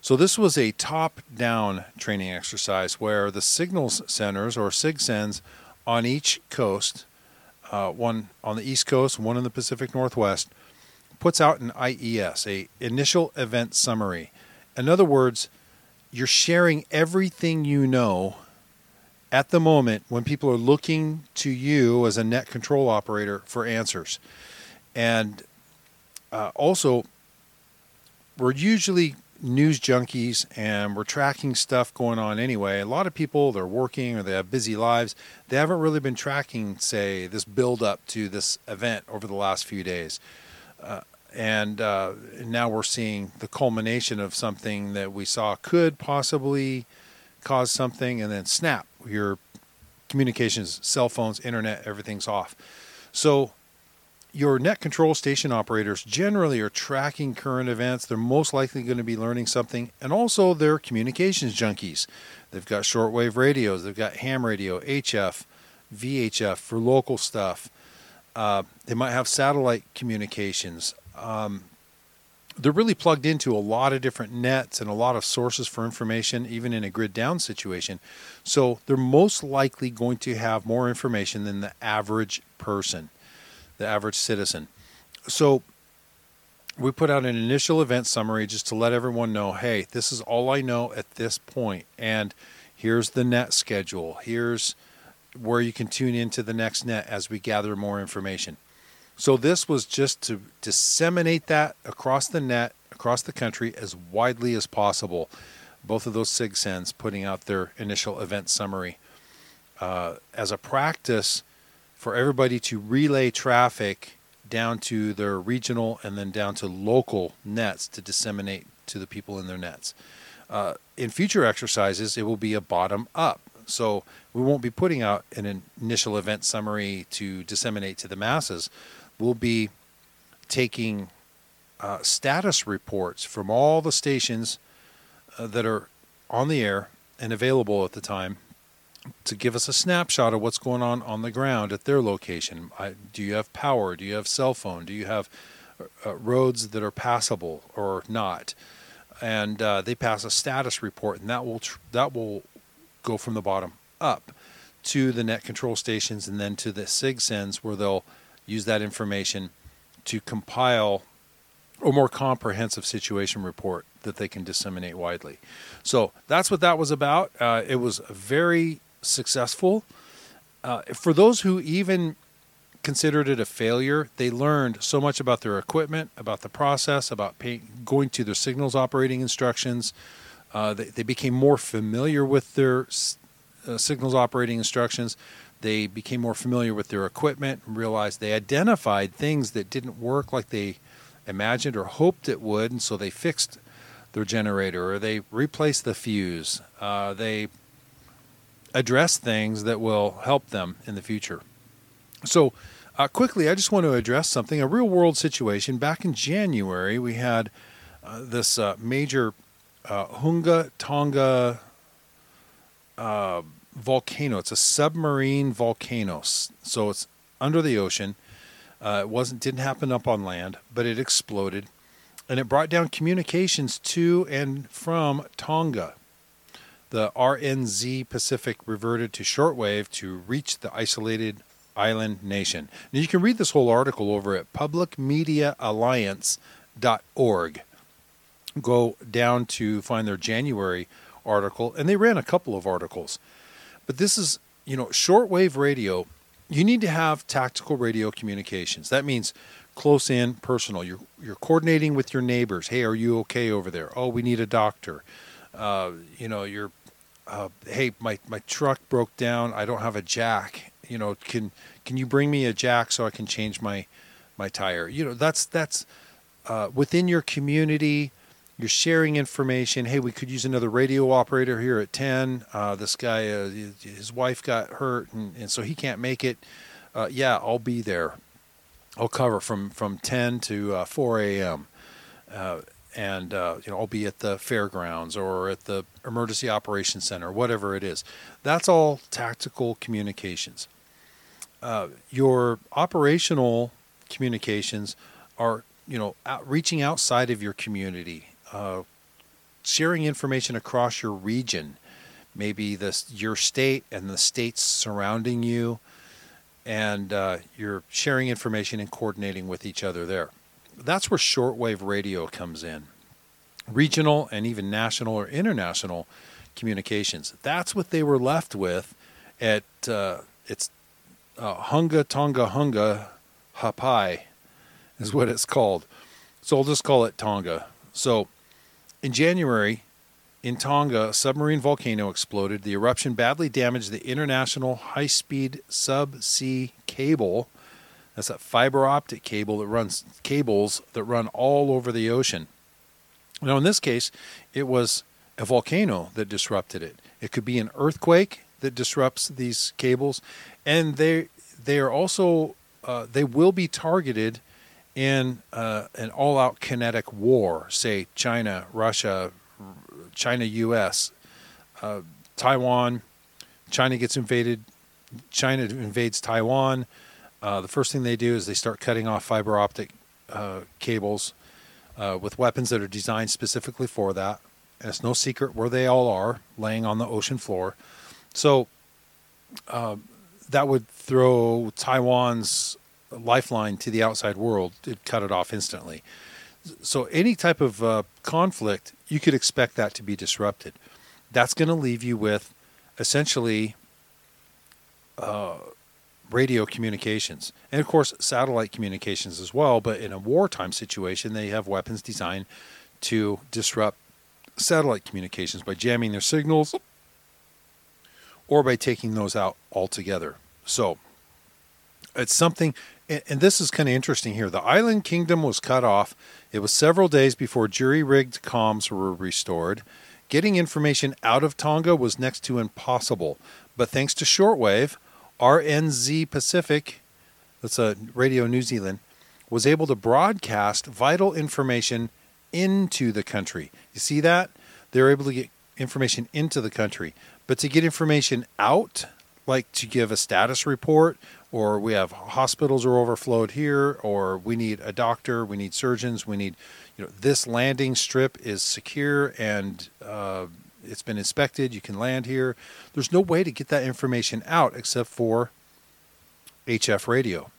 So this was a top-down training exercise where the signals centers, or SIGSENs, on each coast, uh, one on the East Coast, one in the Pacific Northwest, puts out an I E S, a initial event summary. In other words, you're sharing everything you know at the moment when people are looking to you as a net control operator for answers. And uh, also, we're usually news junkies and we're tracking stuff going on anyway. A lot of people, they're working or they have busy lives. They haven't really been tracking, say, this build up to this event over the last few days. Uh, and uh, now we're seeing the culmination of something that we saw could possibly cause something, and then snap, your communications, cell phones, internet, everything's off. So your net control station operators generally are tracking current events. They're most likely going to be learning something. And also they're communications junkies. They've got shortwave radios. They've got ham radio, H F, V H F for local stuff. Uh, they might have satellite communications. Um, they're really plugged into a lot of different nets and a lot of sources for information, even in a grid down situation. So they're most likely going to have more information than the average person, the average citizen. So we put out an initial event summary just to let everyone know, hey, this is all I know at this point, and here's the net schedule. Here's where you can tune into the next net as we gather more information. So this was just to disseminate that across the net, across the country, as widely as possible. Both of those SIGSENs putting out their initial event summary uh, as a practice for everybody to relay traffic down to their regional and then down to local nets to disseminate to the people in their nets. Uh, in future exercises, it will be a bottom up. So we won't be putting out an initial event summary to disseminate to the masses. We'll be taking uh, status reports from all the stations uh, that are on the air and available at the time, to give us a snapshot of what's going on on the ground at their location. I, do you have power? Do you have cell phone? Do you have uh, roads that are passable or not? And uh, they pass a status report, and that will tr- that will go from the bottom up to the net control stations and then to the SIGSENs, where they'll use that information to compile a more comprehensive situation report that they can disseminate widely. So that's what that was about. Uh, it was very successful. Uh, for those who even considered it a failure, they learned so much about their equipment, about the process, about pay, going to their signals operating instructions. Uh, they, they became more familiar with their uh, signals operating instructions. They became more familiar with their equipment and realized they identified things that didn't work like they imagined or hoped it would, and so they fixed their generator or they replaced the fuse. Uh, they address things that will help them in the future. So uh, quickly, I just want to address something, a real world situation. Back in January, we had uh, this uh, major uh, Hunga Tonga uh, volcano. It's a submarine volcano. So it's under the ocean. Uh, it wasn't didn't happen up on land, but it exploded. And it brought down communications to and from Tonga. The R N Z Pacific reverted to shortwave to reach the isolated island nation. Now you can read this whole article over at public media alliance dot org. Go down to find their January article, and they ran a couple of articles. But this is, you know, shortwave radio. You need to have tactical radio communications. That means close in, personal. You're you're coordinating with your neighbors. Hey, are you okay over there? Oh, we need a doctor. Uh, you know, you're. Uh, hey, my my truck broke down. I don't have a jack. You know, can can you bring me a jack so I can change my my tire? You know, that's that's uh, within your community. You're sharing information. Hey, we could use another radio operator here at ten. Uh, this guy, uh, his wife got hurt, and, and so he can't make it. Uh, yeah, I'll be there. I'll cover from, from ten to uh, four a.m. Uh, and uh, you know, I'll be at the fairgrounds or at the emergency operations center, whatever it is. That's all tactical communications. Uh, your operational communications are, you know, out, reaching outside of your community. Uh, sharing information across your region, maybe this your state and the states surrounding you, and uh, you're sharing information and coordinating with each other there. That's where shortwave radio comes in. Regional and even national or international communications. That's what they were left with at uh, it's uh, Hunga Tonga Hunga Hapai is what it's called. So I'll just call it Tonga. So in January, in Tonga, a submarine volcano exploded. The eruption badly damaged the international high-speed subsea cable. That's that fiber optic cable that runs cables that run all over the ocean. Now, in this case, it was a volcano that disrupted it. It could be an earthquake that disrupts these cables, and they they are also uh, they will be targeted in uh, an all-out kinetic war, say China, Russia, China, U S, uh, Taiwan. China gets invaded. China invades Taiwan. Uh, the first thing they do is they start cutting off fiber optic uh, cables uh, with weapons that are designed specifically for that. And it's no secret where they all are, laying on the ocean floor. So uh, that would throw Taiwan's lifeline to the outside world. It cut it off instantly. So any type of uh, conflict, you could expect that to be disrupted. That's going to leave you with essentially uh, radio communications and, of course, satellite communications as well. But in a wartime situation, they have weapons designed to disrupt satellite communications by jamming their signals or by taking those out altogether. So it's something. And this is kind of interesting here. The island kingdom was cut off. It was several days before jury-rigged comms were restored. Getting information out of Tonga was next to impossible. But thanks to shortwave, R N Z Pacific, that's a Radio New Zealand, was able to broadcast vital information into the country. You see that? They were able to get information into the country. But to get information out, like to give a status report, or we have hospitals are overflowed here, or we need a doctor, we need surgeons, we need, you know, this landing strip is secure and uh, it's been inspected, you can land here. There's no way to get that information out except for H F radio.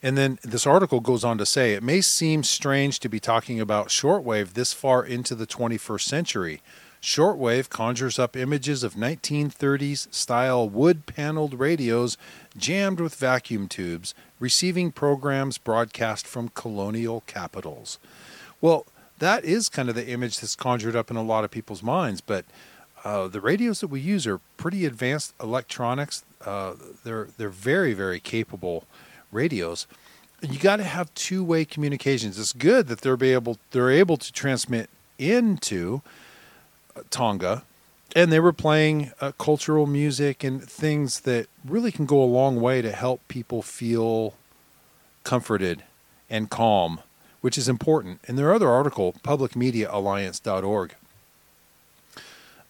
And then this article goes on to say, it may seem strange to be talking about shortwave this far into the twenty-first century. Shortwave conjures up images of nineteen thirties-style wood-paneled radios jammed with vacuum tubes, receiving programs broadcast from colonial capitals. Well, that is kind of the image that's conjured up in a lot of people's minds, but uh, the radios that we use are pretty advanced electronics. Uh, they're, they're very, very capable radios. You got to have two-way communications. It's good that they're, be able, they're able to transmit into Tonga, and they were playing uh, cultural music and things that really can go a long way to help people feel comforted and calm, which is important. In their other article, public media alliance dot org,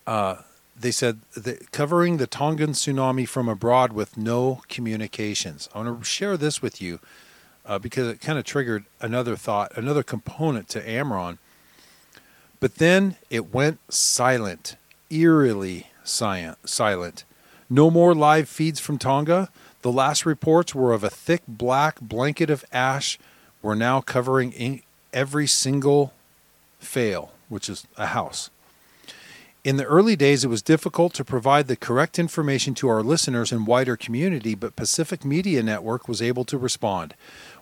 uh, they said that covering the Tongan tsunami from abroad with no communications. I want to share this with you uh, because it kind of triggered another thought, another component to AMRRON. But then it went silent, eerily silent. No more live feeds from Tonga. The last reports were of a thick black blanket of ash. We're now covering every single fail, which is a house. In the early days, it was difficult to provide the correct information to our listeners and wider community, but Pacific Media Network was able to respond.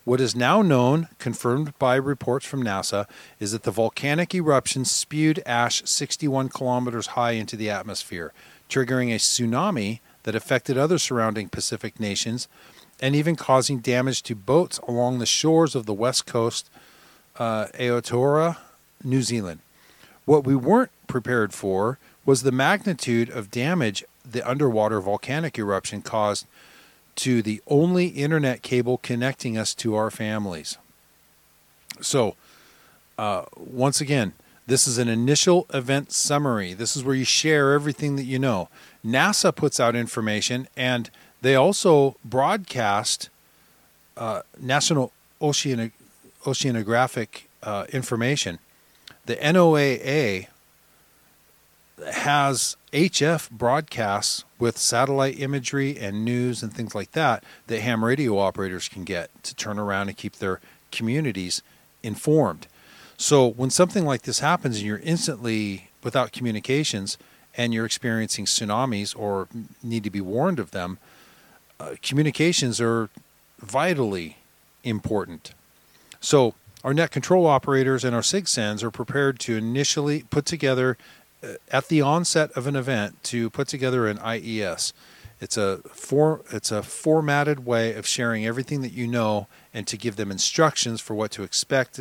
What is now known, confirmed by reports from NASA, is that the volcanic eruption spewed ash sixty-one kilometers high into the atmosphere, triggering a tsunami that affected other surrounding Pacific nations and even causing damage to boats along the shores of the west coast, uh, Aotearoa New Zealand. What we weren't prepared for was the magnitude of damage the underwater volcanic eruption caused to the only internet cable connecting us to our families. So, uh, once again, this is an initial event summary. This is where you share everything that you know. NASA puts out information, and they also broadcast uh, National Oceanic, Oceanographic uh, information. The N O A A has H F broadcasts with satellite imagery and news and things like that that ham radio operators can get to turn around and keep their communities informed. So when something like this happens and you're instantly without communications and you're experiencing tsunamis or need to be warned of them, uh, communications are vitally important. So our net control operators and our SIGSENs are prepared to initially put together, uh, at the onset of an event, to put together an I E S. It's a for, it's a formatted way of sharing everything that you know and to give them instructions for what to expect.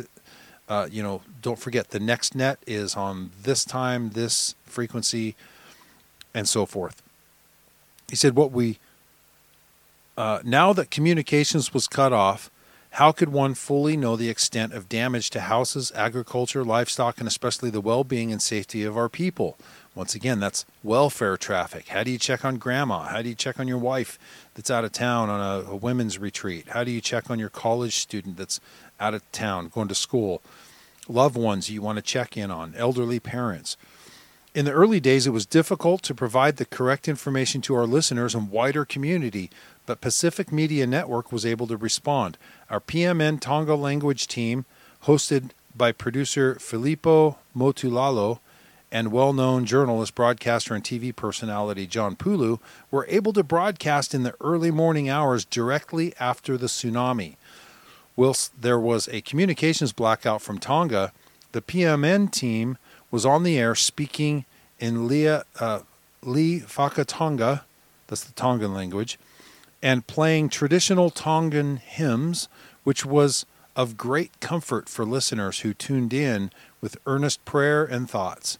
Uh, you know, don't forget the next net is on this time, this frequency, and so forth. He said, "What we uh, now that communications was cut off, how could one fully know the extent of damage to houses, agriculture, livestock, and especially the well-being and safety of our people?" Once again, that's welfare traffic. How do you check on grandma? How do you check on your wife that's out of town on a, a women's retreat? How do you check on your college student that's out of town going to school? Loved ones you want to check in on, elderly parents. In the early days, it was difficult to provide the correct information to our listeners and wider community, but Pacific Media Network was able to respond. Our P M N Tonga language team, hosted by producer Filippo Motulalo and well-known journalist, broadcaster, and T V personality John Pulu, were able to broadcast in the early morning hours directly after the tsunami. Whilst there was a communications blackout from Tonga, the P M N team was on the air speaking in Lea, uh, Li Whakatonga, that's the Tongan language, and playing traditional Tongan hymns, which was of great comfort for listeners who tuned in with earnest prayer and thoughts.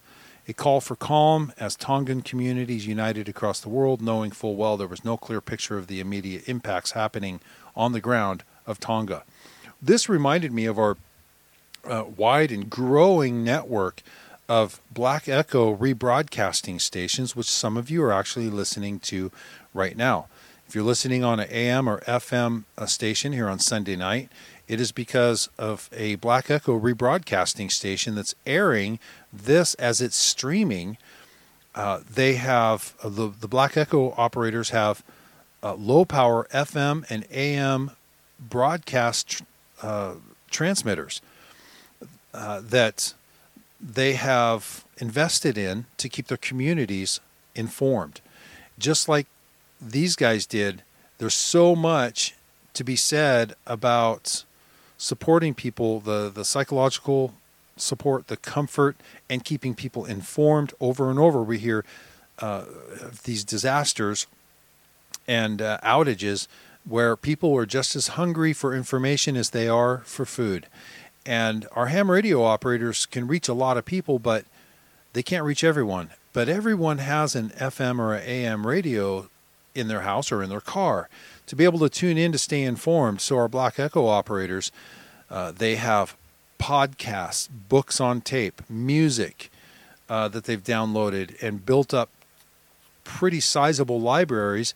A call for calm as Tongan communities united across the world, knowing full well there was no clear picture of the immediate impacts happening on the ground of Tonga. This reminded me of our uh, wide and growing network of Black Echo rebroadcasting stations, which some of you are actually listening to right now. If you're listening on an A M or F M station here on Sunday night, it is because of a Black Echo rebroadcasting station that's airing this as it's streaming. Uh, they have, uh, the, the Black Echo operators have uh, low-power F M and A M broadcast uh, transmitters uh, that they have invested in to keep their communities informed. Just like these guys did, there's so much to be said about supporting people, the, the psychological support, the comfort, and keeping people informed. Over and over, we hear uh, these disasters and uh, outages where people are just as hungry for information as they are for food. And our ham radio operators can reach a lot of people, but they can't reach everyone. But everyone has an F M or an A M radio in their house or in their car to be able to tune in to stay informed. So our Black Echo operators, uh, they have podcasts, books on tape, music uh, that they've downloaded and built up pretty sizable libraries.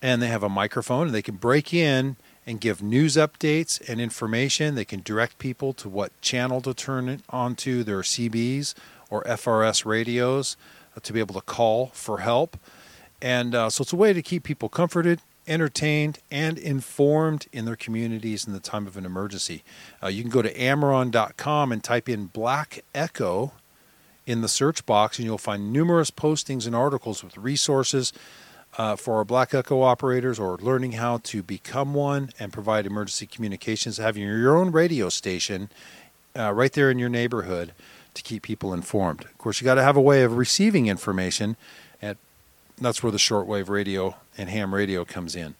And they have a microphone and they can break in and give news updates and information. They can direct people to what channel to turn it onto, their C Bs or F R S radios, uh, to be able to call for help. And uh, so it's a way to keep people comforted, entertained, and informed in their communities in the time of an emergency. Uh, you can go to AmRRON dot com and type in Black Echo in the search box, and you'll find numerous postings and articles with resources uh, for our Black Echo operators or learning how to become one and provide emergency communications, having your own radio station uh, right there in your neighborhood to keep people informed. Of course, you got to have a way of receiving information. That's where the shortwave radio and ham radio comes in.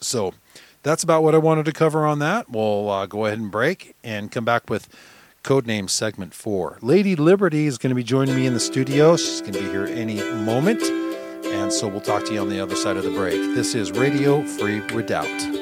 So that's about what I wanted to cover on that. We'll uh, go ahead and break and come back with Codename Segment four. Lady Liberty is going to be joining me in the studio. She's going to be here any moment. And so we'll talk to you on the other side of the break. This is Radio Free Redoubt.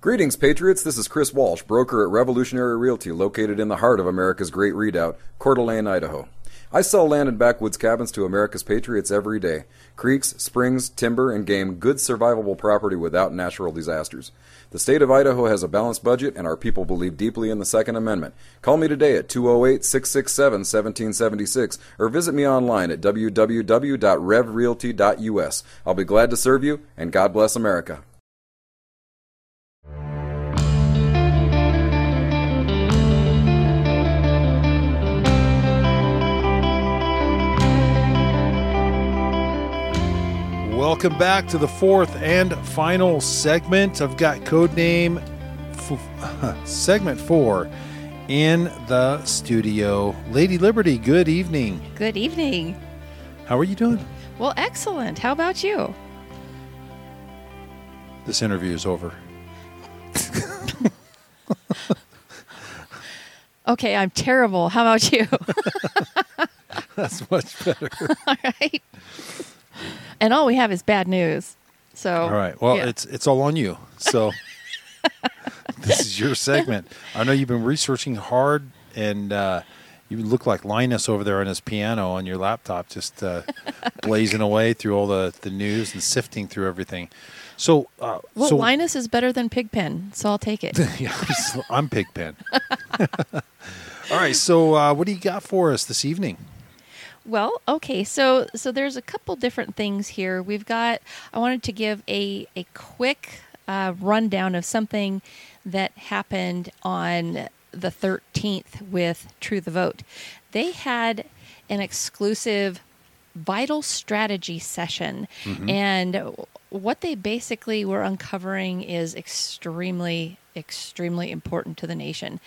Greetings, Patriots. This is Chris Walsh, broker at Revolutionary Realty, located in the heart of America's Great Redoubt, Coeur d'Alene, Idaho. I sell land and backwoods cabins to America's Patriots every day. Creeks, springs, timber, and game, good survivable property without natural disasters. The state of Idaho has a balanced budget, and our people believe deeply in the Second Amendment. Call me today at two oh eight, six six seven, one seven seven six or visit me online at w w w dot rev realty dot u s. I'll be glad to serve you, and God bless America. Welcome back to the fourth and final segment. I've got Codename f- Segment four in the studio. Lady Liberty, good evening. Good evening. How are you doing? Well, excellent. How about you? This interview is over. Okay, I'm terrible. How about you? That's much better. All right. And all we have is bad news. So all right. Well, yeah. it's it's all on you. So this is your segment. I know you've been researching hard, and uh, you look like Linus over there on his piano on your laptop, just uh, blazing away through all the, the news and sifting through everything. So, uh, well, so, Linus is better than Pigpen, so I'll take it. Yeah, I'm Pigpen. All right. So, uh, what do you got for us this evening? Well, okay, so so there's a couple different things here. We've got, I wanted to give a, a quick uh, rundown of something that happened on the thirteenth with True the Vote. They had an exclusive vital strategy session, mm-hmm. and what they basically were uncovering is extremely, extremely important to the nation.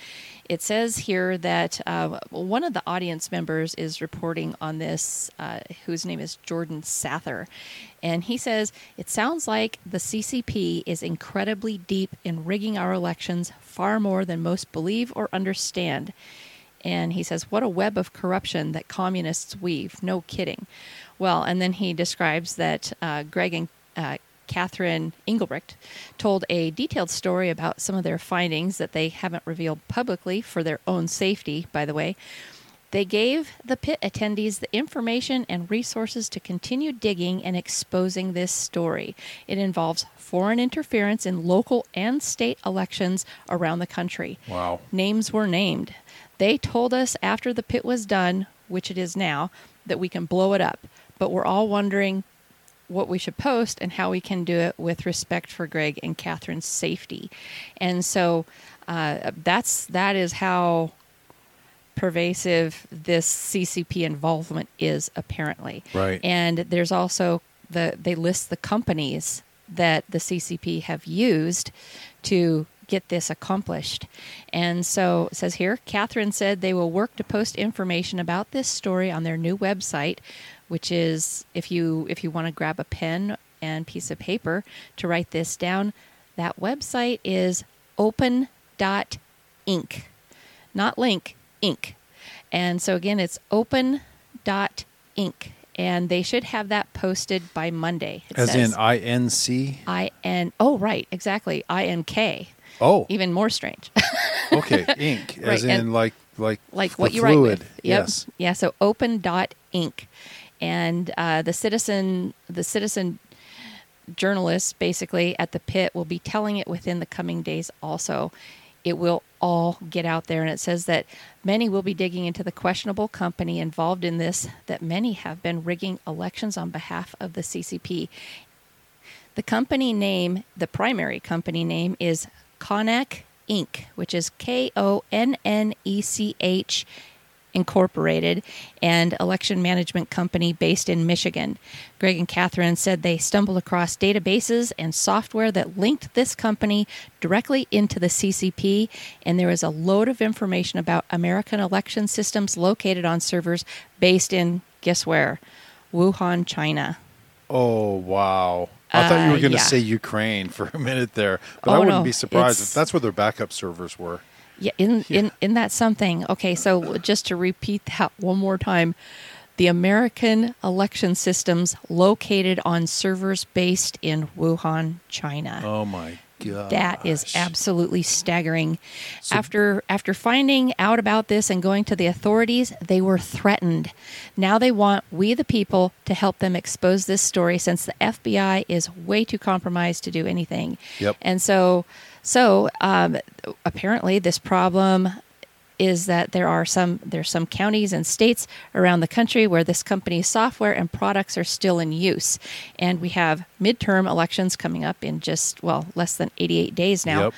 It says here that uh, one of the audience members is reporting on this, uh, whose name is Jordan Sather. And he says, it sounds like the C C P is incredibly deep in rigging our elections far more than most believe or understand. And he says, what a web of corruption that communists weave. No kidding. Well, and then he describes that uh, Greg and uh, Catherine Engelbrecht told a detailed story about some of their findings that they haven't revealed publicly for their own safety, by the way. They gave the pit attendees the information and resources to continue digging and exposing this story. It involves foreign interference in local and state elections around the country. Wow. Names were named. They told us after the pit was done, which it is now, that we can blow it up. But we're all wondering what we should post and how we can do it with respect for Greg and Catherine's safety. And so uh, that's that is how pervasive this C C P involvement is, apparently. Right. And there's also the they list the companies that the C C P have used to get this accomplished. And so it says here, Catherine said they will work to post information about this story on their new website, which is, if you if you want to grab a pen and piece of paper to write this down, that website is open dot inc. Not link, inc. And so again, it's open dot inc. And they should have that posted by Monday. It As says, in I N C? I N, oh, right, exactly, I N K. Oh. Even more strange. Okay, inc, right. As in and like like, like what you fluid. Write with. Yep. Yes. Yeah, so open dot inc. And uh, the citizen, the citizen journalists, basically at the pit, will be telling it within the coming days. Also, it will all get out there, and it says that many will be digging into the questionable company involved in this. That many have been rigging elections on behalf of the C C P. The company name, the primary company name, is Konech Incorporated, which is K O N N E C H Incorporated, an election management company based in Michigan. Greg and Catherine said they stumbled across databases and software that linked this company directly into the C C P, and there is a load of information about American election systems located on servers based in, guess where, Wuhan, China. Oh, wow. I thought you were going to uh, yeah. say Ukraine for a minute there, but oh, I wouldn't no. be surprised it's... if that's where their backup servers were. Yeah, in yeah. in in that something. Okay, so just to repeat that one more time, the American election systems located on servers based in Wuhan, China. Oh my god. That is absolutely staggering. So, after after finding out about this and going to the authorities, they were threatened. Now they want we the people to help them expose this story since the F B I is way too compromised to do anything. Yep. And so So um, apparently this problem is that there are some there's some counties and states around the country where this company's software and products are still in use. And we have midterm elections coming up in just, well, less than eighty-eight days now. Yep.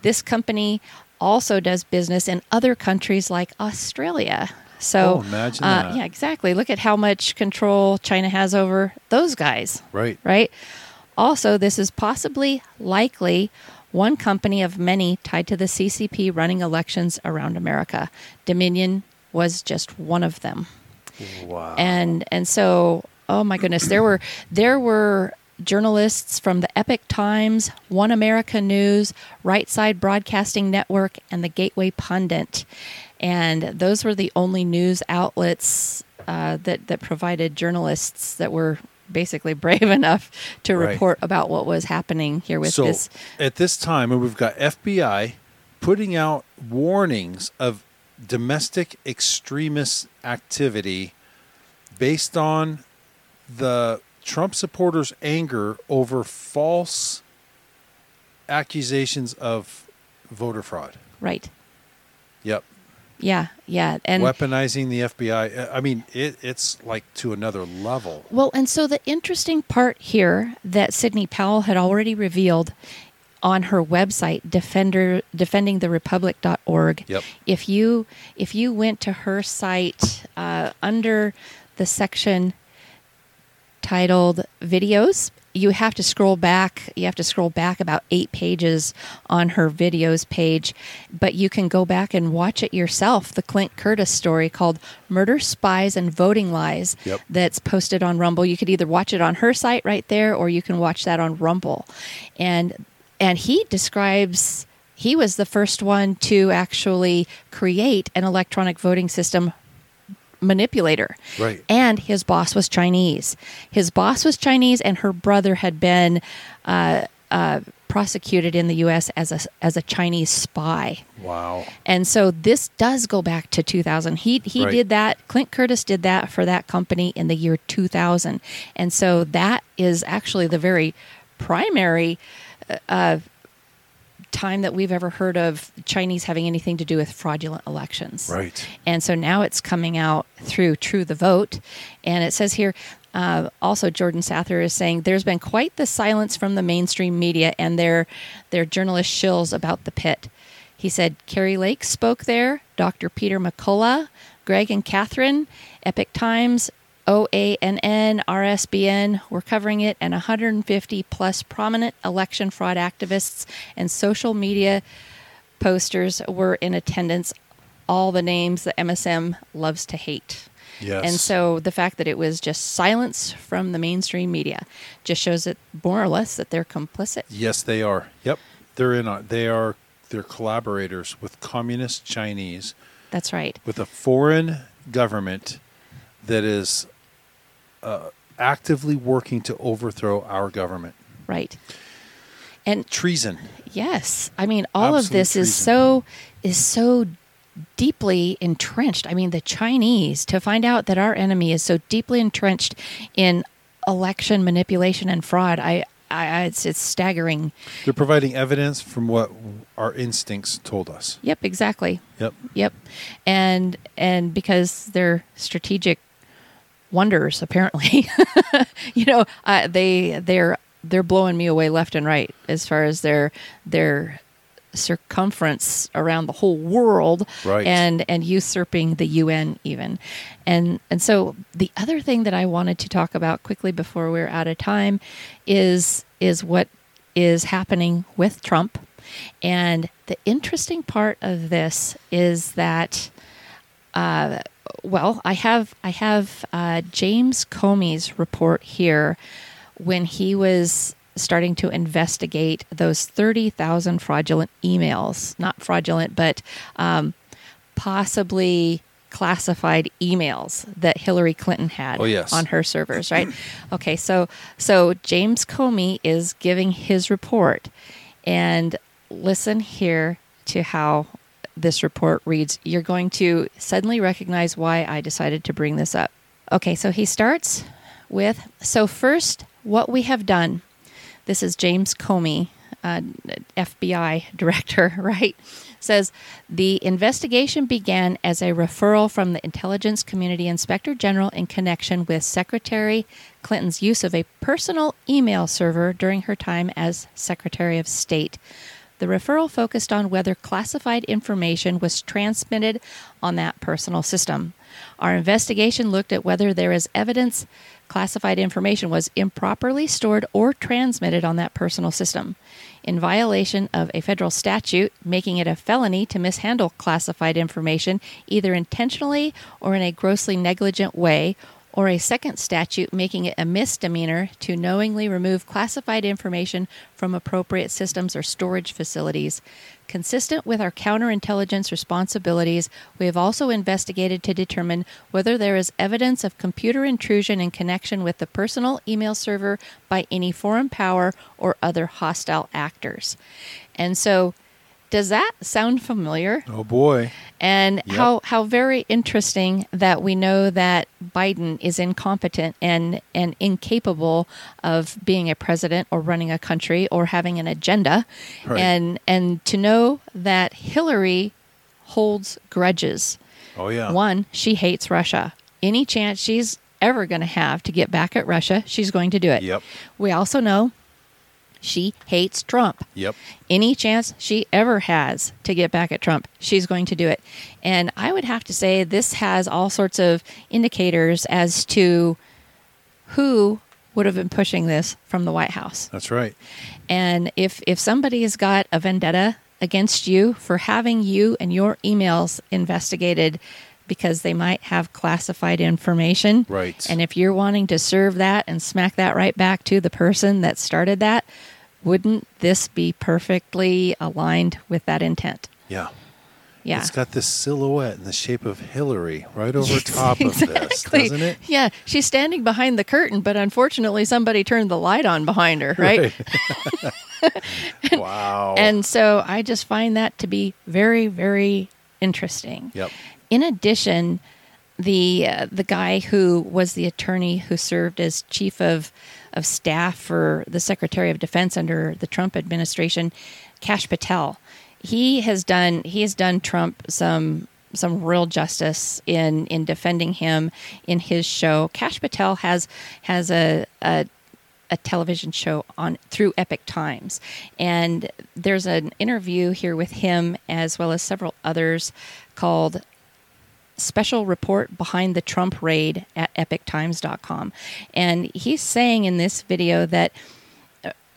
This company also does business in other countries like Australia. So, oh, imagine uh, that. Yeah, exactly. Look at how much control China has over those guys. Right. Right. Also, this is possibly likely one company of many tied to the C C P running elections around America. Dominion was just one of them. Wow. And and so, oh my goodness, there were there were journalists from the Epoch Times, One America News, Right Side Broadcasting Network, and the Gateway Pundit. And those were the only news outlets uh, that, that provided journalists that were basically brave enough to report right. about what was happening here with so, this. At this time, we've got F B I putting out warnings of domestic extremist activity based on the Trump supporters' anger over false accusations of voter fraud. Right. Yep. Yeah, yeah. And weaponizing the F B I. I mean, it, it's like to another level. Well, and so the interesting part here that Sidney Powell had already revealed on her website, defender defending the republic dot org. Yep. If you if you went to her site uh, under the section titled videos, you have to scroll back. You have to scroll back about eight pages on her videos page, but you can go back and watch it yourself. The Clint Curtis story called "Murder, Spies, and Voting Lies." Yep. That's posted on Rumble. You could either watch it on her site right there, or you can watch that on Rumble. And and he describes he was the first one to actually create an electronic voting system manipulator. Right. And his boss was Chinese. His boss was Chinese, and her brother had been uh, uh, prosecuted in the U S as a as a Chinese spy. Wow. And so this does go back to two thousand. He he right. did that. Clint Curtis did that for that company in the year two thousand. And so that is actually the very primary uh, time that we've ever heard of Chinese having anything to do with fraudulent elections. Right. And so now it's coming out through True the Vote. And it says here, uh, also Jordan Sather is saying, there's been quite the silence from the mainstream media and their their journalist shills about the pit. He said, Kari Lake spoke there, Doctor Peter McCullough, Greg and Catherine, Epoch Times, O A N N, R S B N were covering it, and one hundred fifty plus prominent election fraud activists and social media posters were in attendance. All the names that M S M loves to hate. Yes. And so the fact that it was just silence from the mainstream media just shows it more or less that they're complicit. Yes, they are. Yep, they're in on. They are. They're collaborators with communist Chinese. That's right. With a foreign government that is. Uh, actively working to overthrow our government. Right. And treason. Yes. I mean, all Absolute of this treason. is so is so deeply entrenched. I mean, the Chinese, to find out that our enemy is so deeply entrenched in election manipulation and fraud, I, I it's it's staggering. They're providing evidence from what our instincts told us. Yep, exactly. Yep. Yep. And and because they're strategic wonders, apparently, you know, uh, they they're they're blowing me away left and right as far as their their circumference around the whole world, right. and, and usurping the U N even. And and so the other thing that I wanted to talk about quickly before we're out of time is is what is happening with Trump. And the interesting part of this is that, uh, well, I have I have uh, James Comey's report here when he was starting to investigate those thirty thousand fraudulent emails, not fraudulent, but um, possibly classified emails that Hillary Clinton had oh, yes. on her servers, right? Okay, so so James Comey is giving his report. And listen here to how this report reads. You're going to suddenly recognize why I decided to bring this up. Okay, so he starts with, so first, what we have done. This is James Comey, uh, F B I director, right? Says, the investigation began as a referral from the Intelligence Community Inspector General in connection with Secretary Clinton's use of a personal email server during her time as Secretary of State. The referral focused on whether classified information was transmitted on that personal system. Our investigation looked at whether there is evidence classified information was improperly stored or transmitted on that personal system, in violation of a federal statute making it a felony to mishandle classified information either intentionally or in a grossly negligent way, or a second statute making it a misdemeanor to knowingly remove classified information from appropriate systems or storage facilities. Consistent with our counterintelligence responsibilities, we have also investigated to determine whether there is evidence of computer intrusion in connection with the personal email server by any foreign power or other hostile actors. And so, does that sound familiar? Oh, boy. And yep. how, how very interesting that we know that Biden is incompetent and, and incapable of being a president or running a country or having an agenda. Right. And and to know that Hillary holds grudges. Oh, yeah. One, she hates Russia. Any chance she's ever going to have to get back at Russia, she's going to do it. Yep. We also know she hates Trump. Yep. Any chance she ever has to get back at Trump, she's going to do it. And I would have to say this has all sorts of indicators as to who would have been pushing this from the White House. That's right. And if if somebody's got a vendetta against you for having you and your emails investigated because they might have classified information. Right. And if you're wanting to serve that and smack that right back to the person that started that, wouldn't this be perfectly aligned with that intent? Yeah. Yeah. It's got this silhouette in the shape of Hillary right over top exactly. of this, doesn't it? Yeah. She's standing behind the curtain, but unfortunately somebody turned the light on behind her, right? right. and, wow. And so I just find that to be very, very interesting. Yep. In addition, the uh, the guy who was the attorney who served as chief of, of staff for the Secretary of Defense under the Trump administration, Kash Patel, he has done he has done Trump some some real justice in, in defending him in his show. Kash Patel has has a, a a television show on through Epic Times, and there's an interview here with him as well as several others called Special Report Behind the Trump Raid at epic times dot com. And he's saying in this video that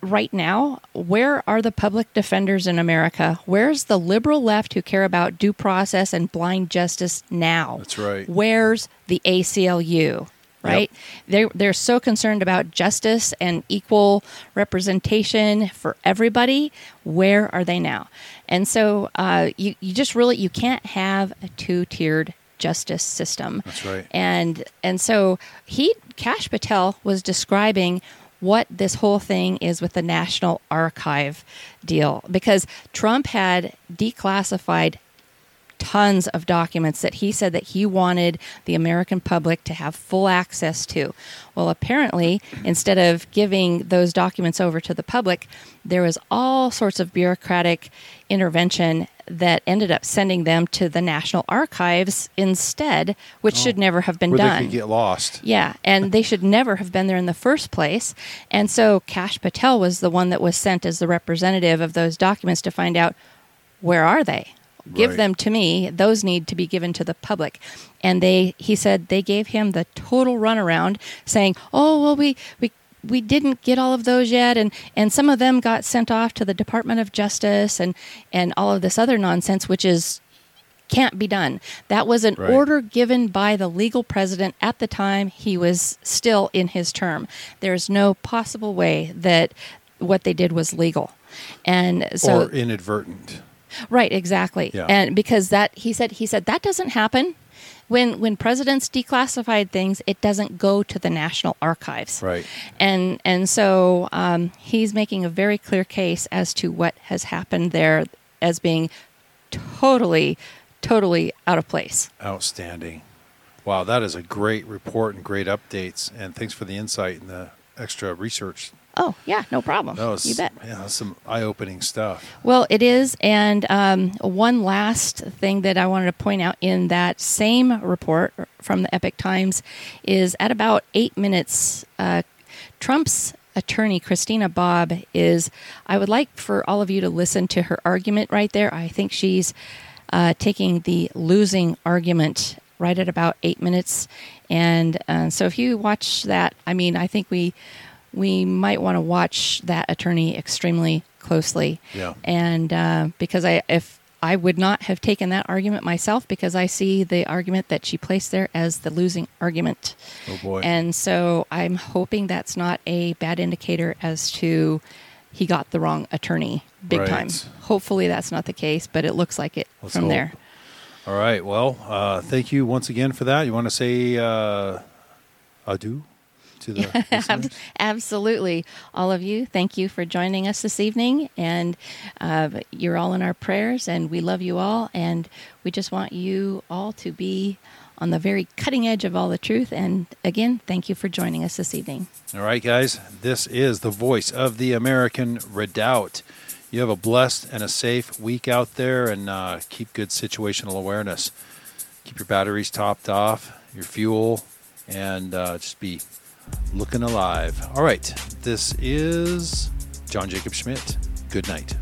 right now, where are the public defenders in America? Where's the liberal left who care about due process and blind justice now? That's right. Where's the A C L U? Right? Yep. They're, they're so concerned about justice and equal representation for everybody. Where are they now? And so uh, you, you just really, you can't have a two-tiered justice system. That's right. And and so he, Kash Patel was describing what this whole thing is with the National Archive deal, because Trump had declassified tons of documents that he said that he wanted the American public to have full access to. Well, apparently, instead of giving those documents over to the public, there was all sorts of bureaucratic intervention that ended up sending them to the National Archives instead, which oh, should never have been where done. They could get lost. Yeah, and they should never have been there in the first place. And so Kash Patel was the one that was sent as the representative of those documents to find out where are they? Give right. them to me. Those need to be given to the public. And they, he said, they gave him the total runaround, saying, oh, well, we we, we didn't get all of those yet, and, and some of them got sent off to the Department of Justice and, and all of this other nonsense, which is can't be done. That was an right. order given by the legal president at the time he was still in his term. There's no possible way that what they did was legal. And so, or inadvertent. Right, exactly. Yeah. And because that he said he said that doesn't happen. When when presidents declassified things, it doesn't go to the National Archives. Right. And and so um, he's making a very clear case as to what has happened there as being totally, totally out of place. Outstanding. Wow, that is a great report and great updates. And thanks for the insight and the extra research. Oh, yeah, no problem. No, you bet. Yeah, that's some eye-opening stuff. Well, it is. And um, one last thing that I wanted to point out in that same report from the Epoch Times is at about eight minutes, uh, Trump's attorney, Christina Bobb, is, I would like for all of you to listen to her argument right there. I think she's uh, taking the losing argument right at about eight minutes. And uh, so if you watch that, I mean, I think we... we might want to watch that attorney extremely closely. Yeah. And uh, because I, if I would not have taken that argument myself, because I see the argument that she placed there as the losing argument. Oh, boy. And so I'm hoping that's not a bad indicator as to he got the wrong attorney big right. time. Hopefully that's not the case, but it looks like it Let's from hope. There. All right. Well, uh, thank you once again for that. You want to say uh, adieu? To the absolutely. All of you, thank you for joining us this evening. And uh, you're all in our prayers, and we love you all. And we just want you all to be on the very cutting edge of all the truth. And again, thank you for joining us this evening. All right, guys, this is the voice of the American Redoubt. You have a blessed and a safe week out there, and uh, keep good situational awareness. Keep your batteries topped off, your fuel, and uh, just be looking alive. All right. This is John Jacob Schmidt. Good night.